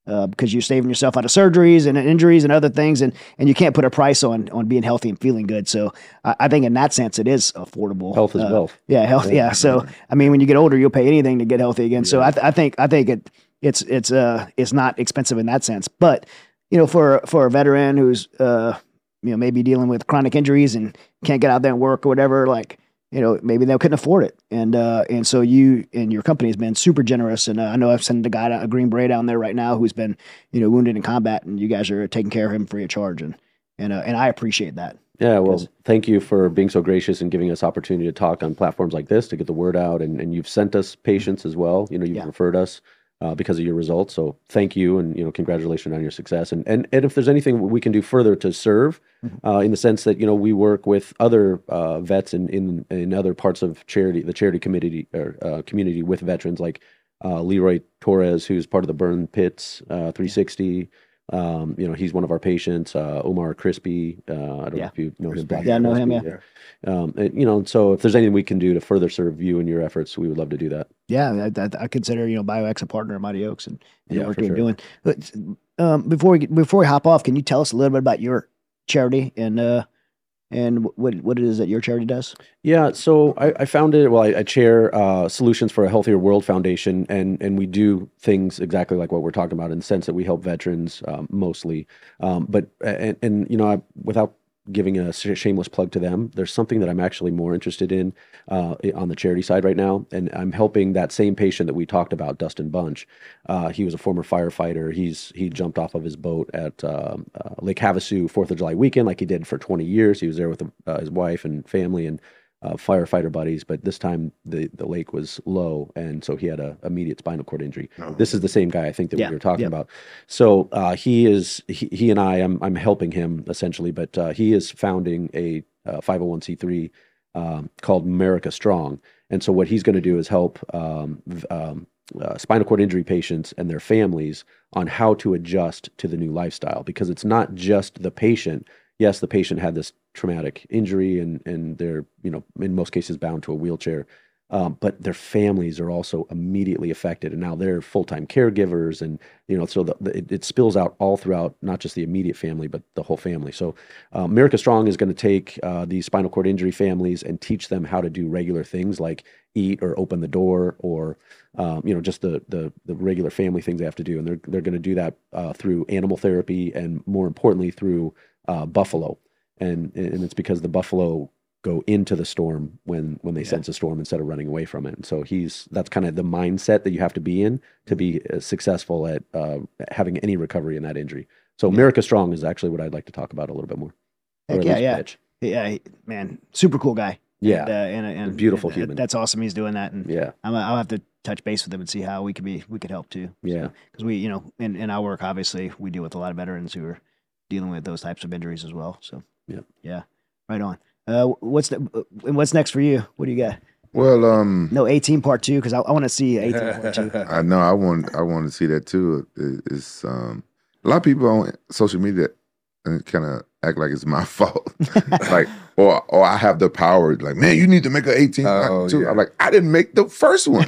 Uh, because you're saving yourself out of surgeries and injuries and other things, and, and you can't put a price on on being healthy and feeling good. So I, I think in that sense, it is affordable. Health is uh, wealth. Yeah, health. Yeah. yeah. So I mean, when you get older, you'll pay anything to get healthy again. Yeah. So I, th- I think I think it it's it's uh it's not expensive in that sense. But you know, for for a veteran who's uh you know maybe dealing with chronic injuries and can't get out there and work or whatever, like you know maybe they couldn't afford it, and uh and so you and your company has been super generous, and uh, I know I've sent a guy, a Green Beret down there right now who's been you know wounded in combat, and you guys are taking care of him free of charge, and and uh, and I appreciate that. Yeah, well, thank you for being so gracious and giving us opportunity to talk on platforms like this to get the word out, and and you've sent us patients as well. You know, you've yeah. referred us. uh, because of your results. So thank you, and you know, congratulations on your success. And and and if there's anything we can do further to serve, mm-hmm. uh, in the sense that you know we work with other uh, vets in, in in other parts of charity, the charity community or uh, community with veterans, like uh, Leroy Torres, who's part of the Burn Pits uh, three sixty. Um, you know, he's one of our patients, uh, Omar Crispy. Uh, I don't yeah. know if you know him. Black yeah, I know him, yeah. There. Um, and, you know, so if there's anything we can do to further serve you and your efforts, we would love to do that. Yeah, I, I consider, you know, BioX a partner of Mighty Oaks and, and yeah, the work you're sure. doing. But, um, before, we, before we hop off, can you tell us a little bit about your charity and uh, and what what it is that your charity does? Yeah, so I, I founded, well, I, I chair uh, Solutions for a Healthier World Foundation, and and we do things exactly like what we're talking about in the sense that we help veterans um, mostly. Um, but, and, and you know, I, without giving a shameless plug to them, there's something that I'm actually more interested in uh, on the charity side right now. And I'm helping that same patient that we talked about, Dustin Bunch. Uh, he was a former firefighter. He's He jumped off of his boat at uh, uh, Lake Havasu fourth of July weekend like he did for twenty years. He was there with uh, his wife and family and uh, firefighter buddies. But this time the, the lake was low, and so he had a immediate spinal cord injury. Oh. This is the same guy I think that yeah. we were talking yeah. about. So uh, he is, he, he and I, I'm, I'm helping him essentially, but uh, he is founding a uh, five oh one c three um, called America Strong. And so what he's going to do is help um, um, uh, spinal cord injury patients and their families on how to adjust to the new lifestyle, because it's not just the patient. Yes, the patient had this traumatic injury, and and they're, you know, in most cases bound to a wheelchair, um, but their families are also immediately affected, and now they're full-time caregivers, and you know, so the, the, it, it spills out all throughout, not just the immediate family, but the whole family. So uh, America Strong is going to take uh, these spinal cord injury families and teach them how to do regular things like eat or open the door, or um, you know, just the, the the regular family things they have to do, and they're they're going to do that uh, through animal therapy, and more importantly through Uh, buffalo, and and it's because the buffalo go into the storm when when they yeah. sense a storm instead of running away from it. And so he's that's kind of the mindset that you have to be in to be successful at uh, having any recovery in that injury. So yeah. America Strong is actually what I'd like to talk about a little bit more. Heck yeah, yeah, pitch. yeah, man, super cool guy. Yeah, and, uh, and, and beautiful and, human. That's awesome. He's doing that, and yeah, I'm, I'll have to touch base with them and see how we could be we could help too. Yeah, because so, we you know in, in our work obviously we deal with a lot of veterans who are dealing with those types of injuries as well. So yeah, yeah, right on. Uh, what's the, what's next for you? What do you got? Well, um, no A-Team part two, because I, I want to see A-Team part two. I know I want I want to see that too. It, it's um, a lot of people on social media kind of act like it's my fault, like or or I have the power. Like, man, you need to make an A-Team oh, part two. Yeah. I'm like, I didn't make the first one.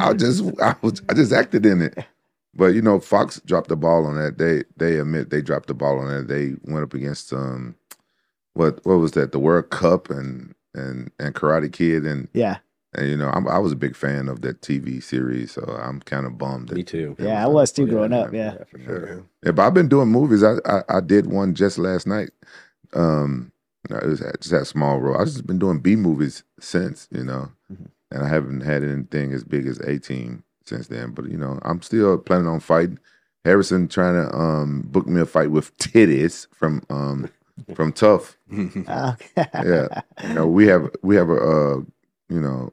I just I was I just acted in it. But, you know, Fox dropped the ball on that. They they admit they dropped the ball on that. They went up against, um, what what was that, the World Cup and and, and Karate Kid. And, yeah. And, you know, I'm, I was a big fan of that T V series, so I'm kind of bummed. That, Me too. That yeah, was I was too growing up, yeah. Yeah, for sure. yeah. yeah, but I've been doing movies. I, I, I did one just last night. Um, I just had, just had a small role. I've just been doing B movies since, you know, mm-hmm. and I haven't had anything as big as A-Team since then, but you know, I'm still planning on fighting. Harrison trying to um book me a fight with Titties from um from Tough. Oh. Yeah, you know, we have we have a uh, you know,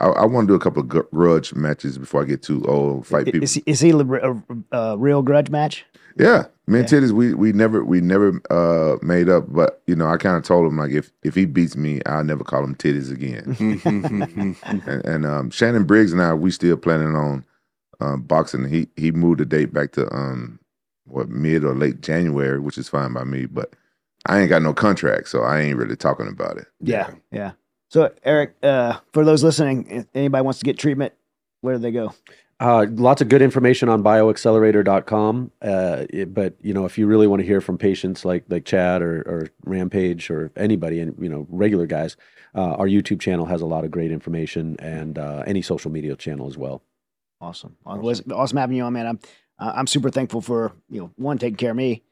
I, I want to do a couple of grudge matches before I get too old. Fight people. Is he, is he a, a real grudge match? Yeah, me and yeah. Titties we we never we never uh made up, but you know, I kind of told him like if if he beats me, I'll never call him Titties again. and, and um Shannon Briggs and I, we still planning on um boxing. He he moved the date back to um what mid or late January, which is fine by me, but I ain't got no contract, so I ain't really talking about it. Yeah, yeah. yeah. So Eric, uh for those listening, if anybody wants to get treatment, where do they go? Uh, lots of good information on bio accelerator dot com. Uh, it, but, you know, if you really want to hear from patients like like Chad or, or Rampage or anybody, and you know, regular guys, uh, our YouTube channel has a lot of great information, and uh, any social media channel as well. Awesome. Awesome, awesome having you on, man. I'm uh, I'm super thankful for, you know, one, taking care of me,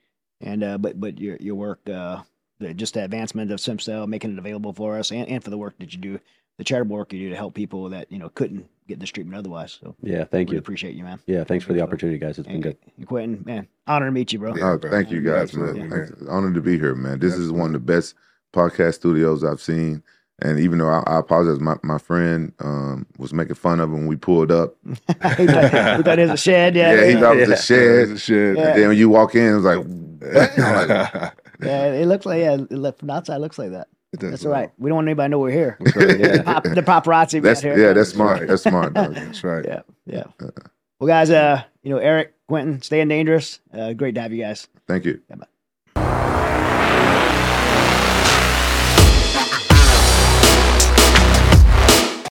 and uh, but but your your work, uh, the, just the advancement of SimCell, making it available for us, and, and for the work that you do, the charitable work you do to help people that, you know, couldn't get this treatment otherwise. So yeah, thank really you. Appreciate you, man. Yeah, thanks for the opportunity, guys. It's and, been good. Quentin, man, honor to meet you, bro. Yeah, oh, bro. Thank you, guys, man. Yeah. Honored to be here, man. This yeah. is one of the best podcast studios I've seen, And even though I, I apologize, my, my friend um, was making fun of him when we pulled up. We thought it was a shed. Yeah, yeah he thought it was yeah. a shed. Was a shed. Yeah. And then when you walk in, it was like, like yeah, it looks like, yeah, it, from the outside, it looks like that. That's all right. We don't want anybody to know we're here. That's right, yeah. the, pop, the paparazzi. That's, here. Yeah, that's smart. That's smart. Dog. That's right. Yeah, yeah. Uh, well, guys, uh, you know, Eric, Quentin, staying dangerous. Uh, great to have you guys. Thank you. Yeah,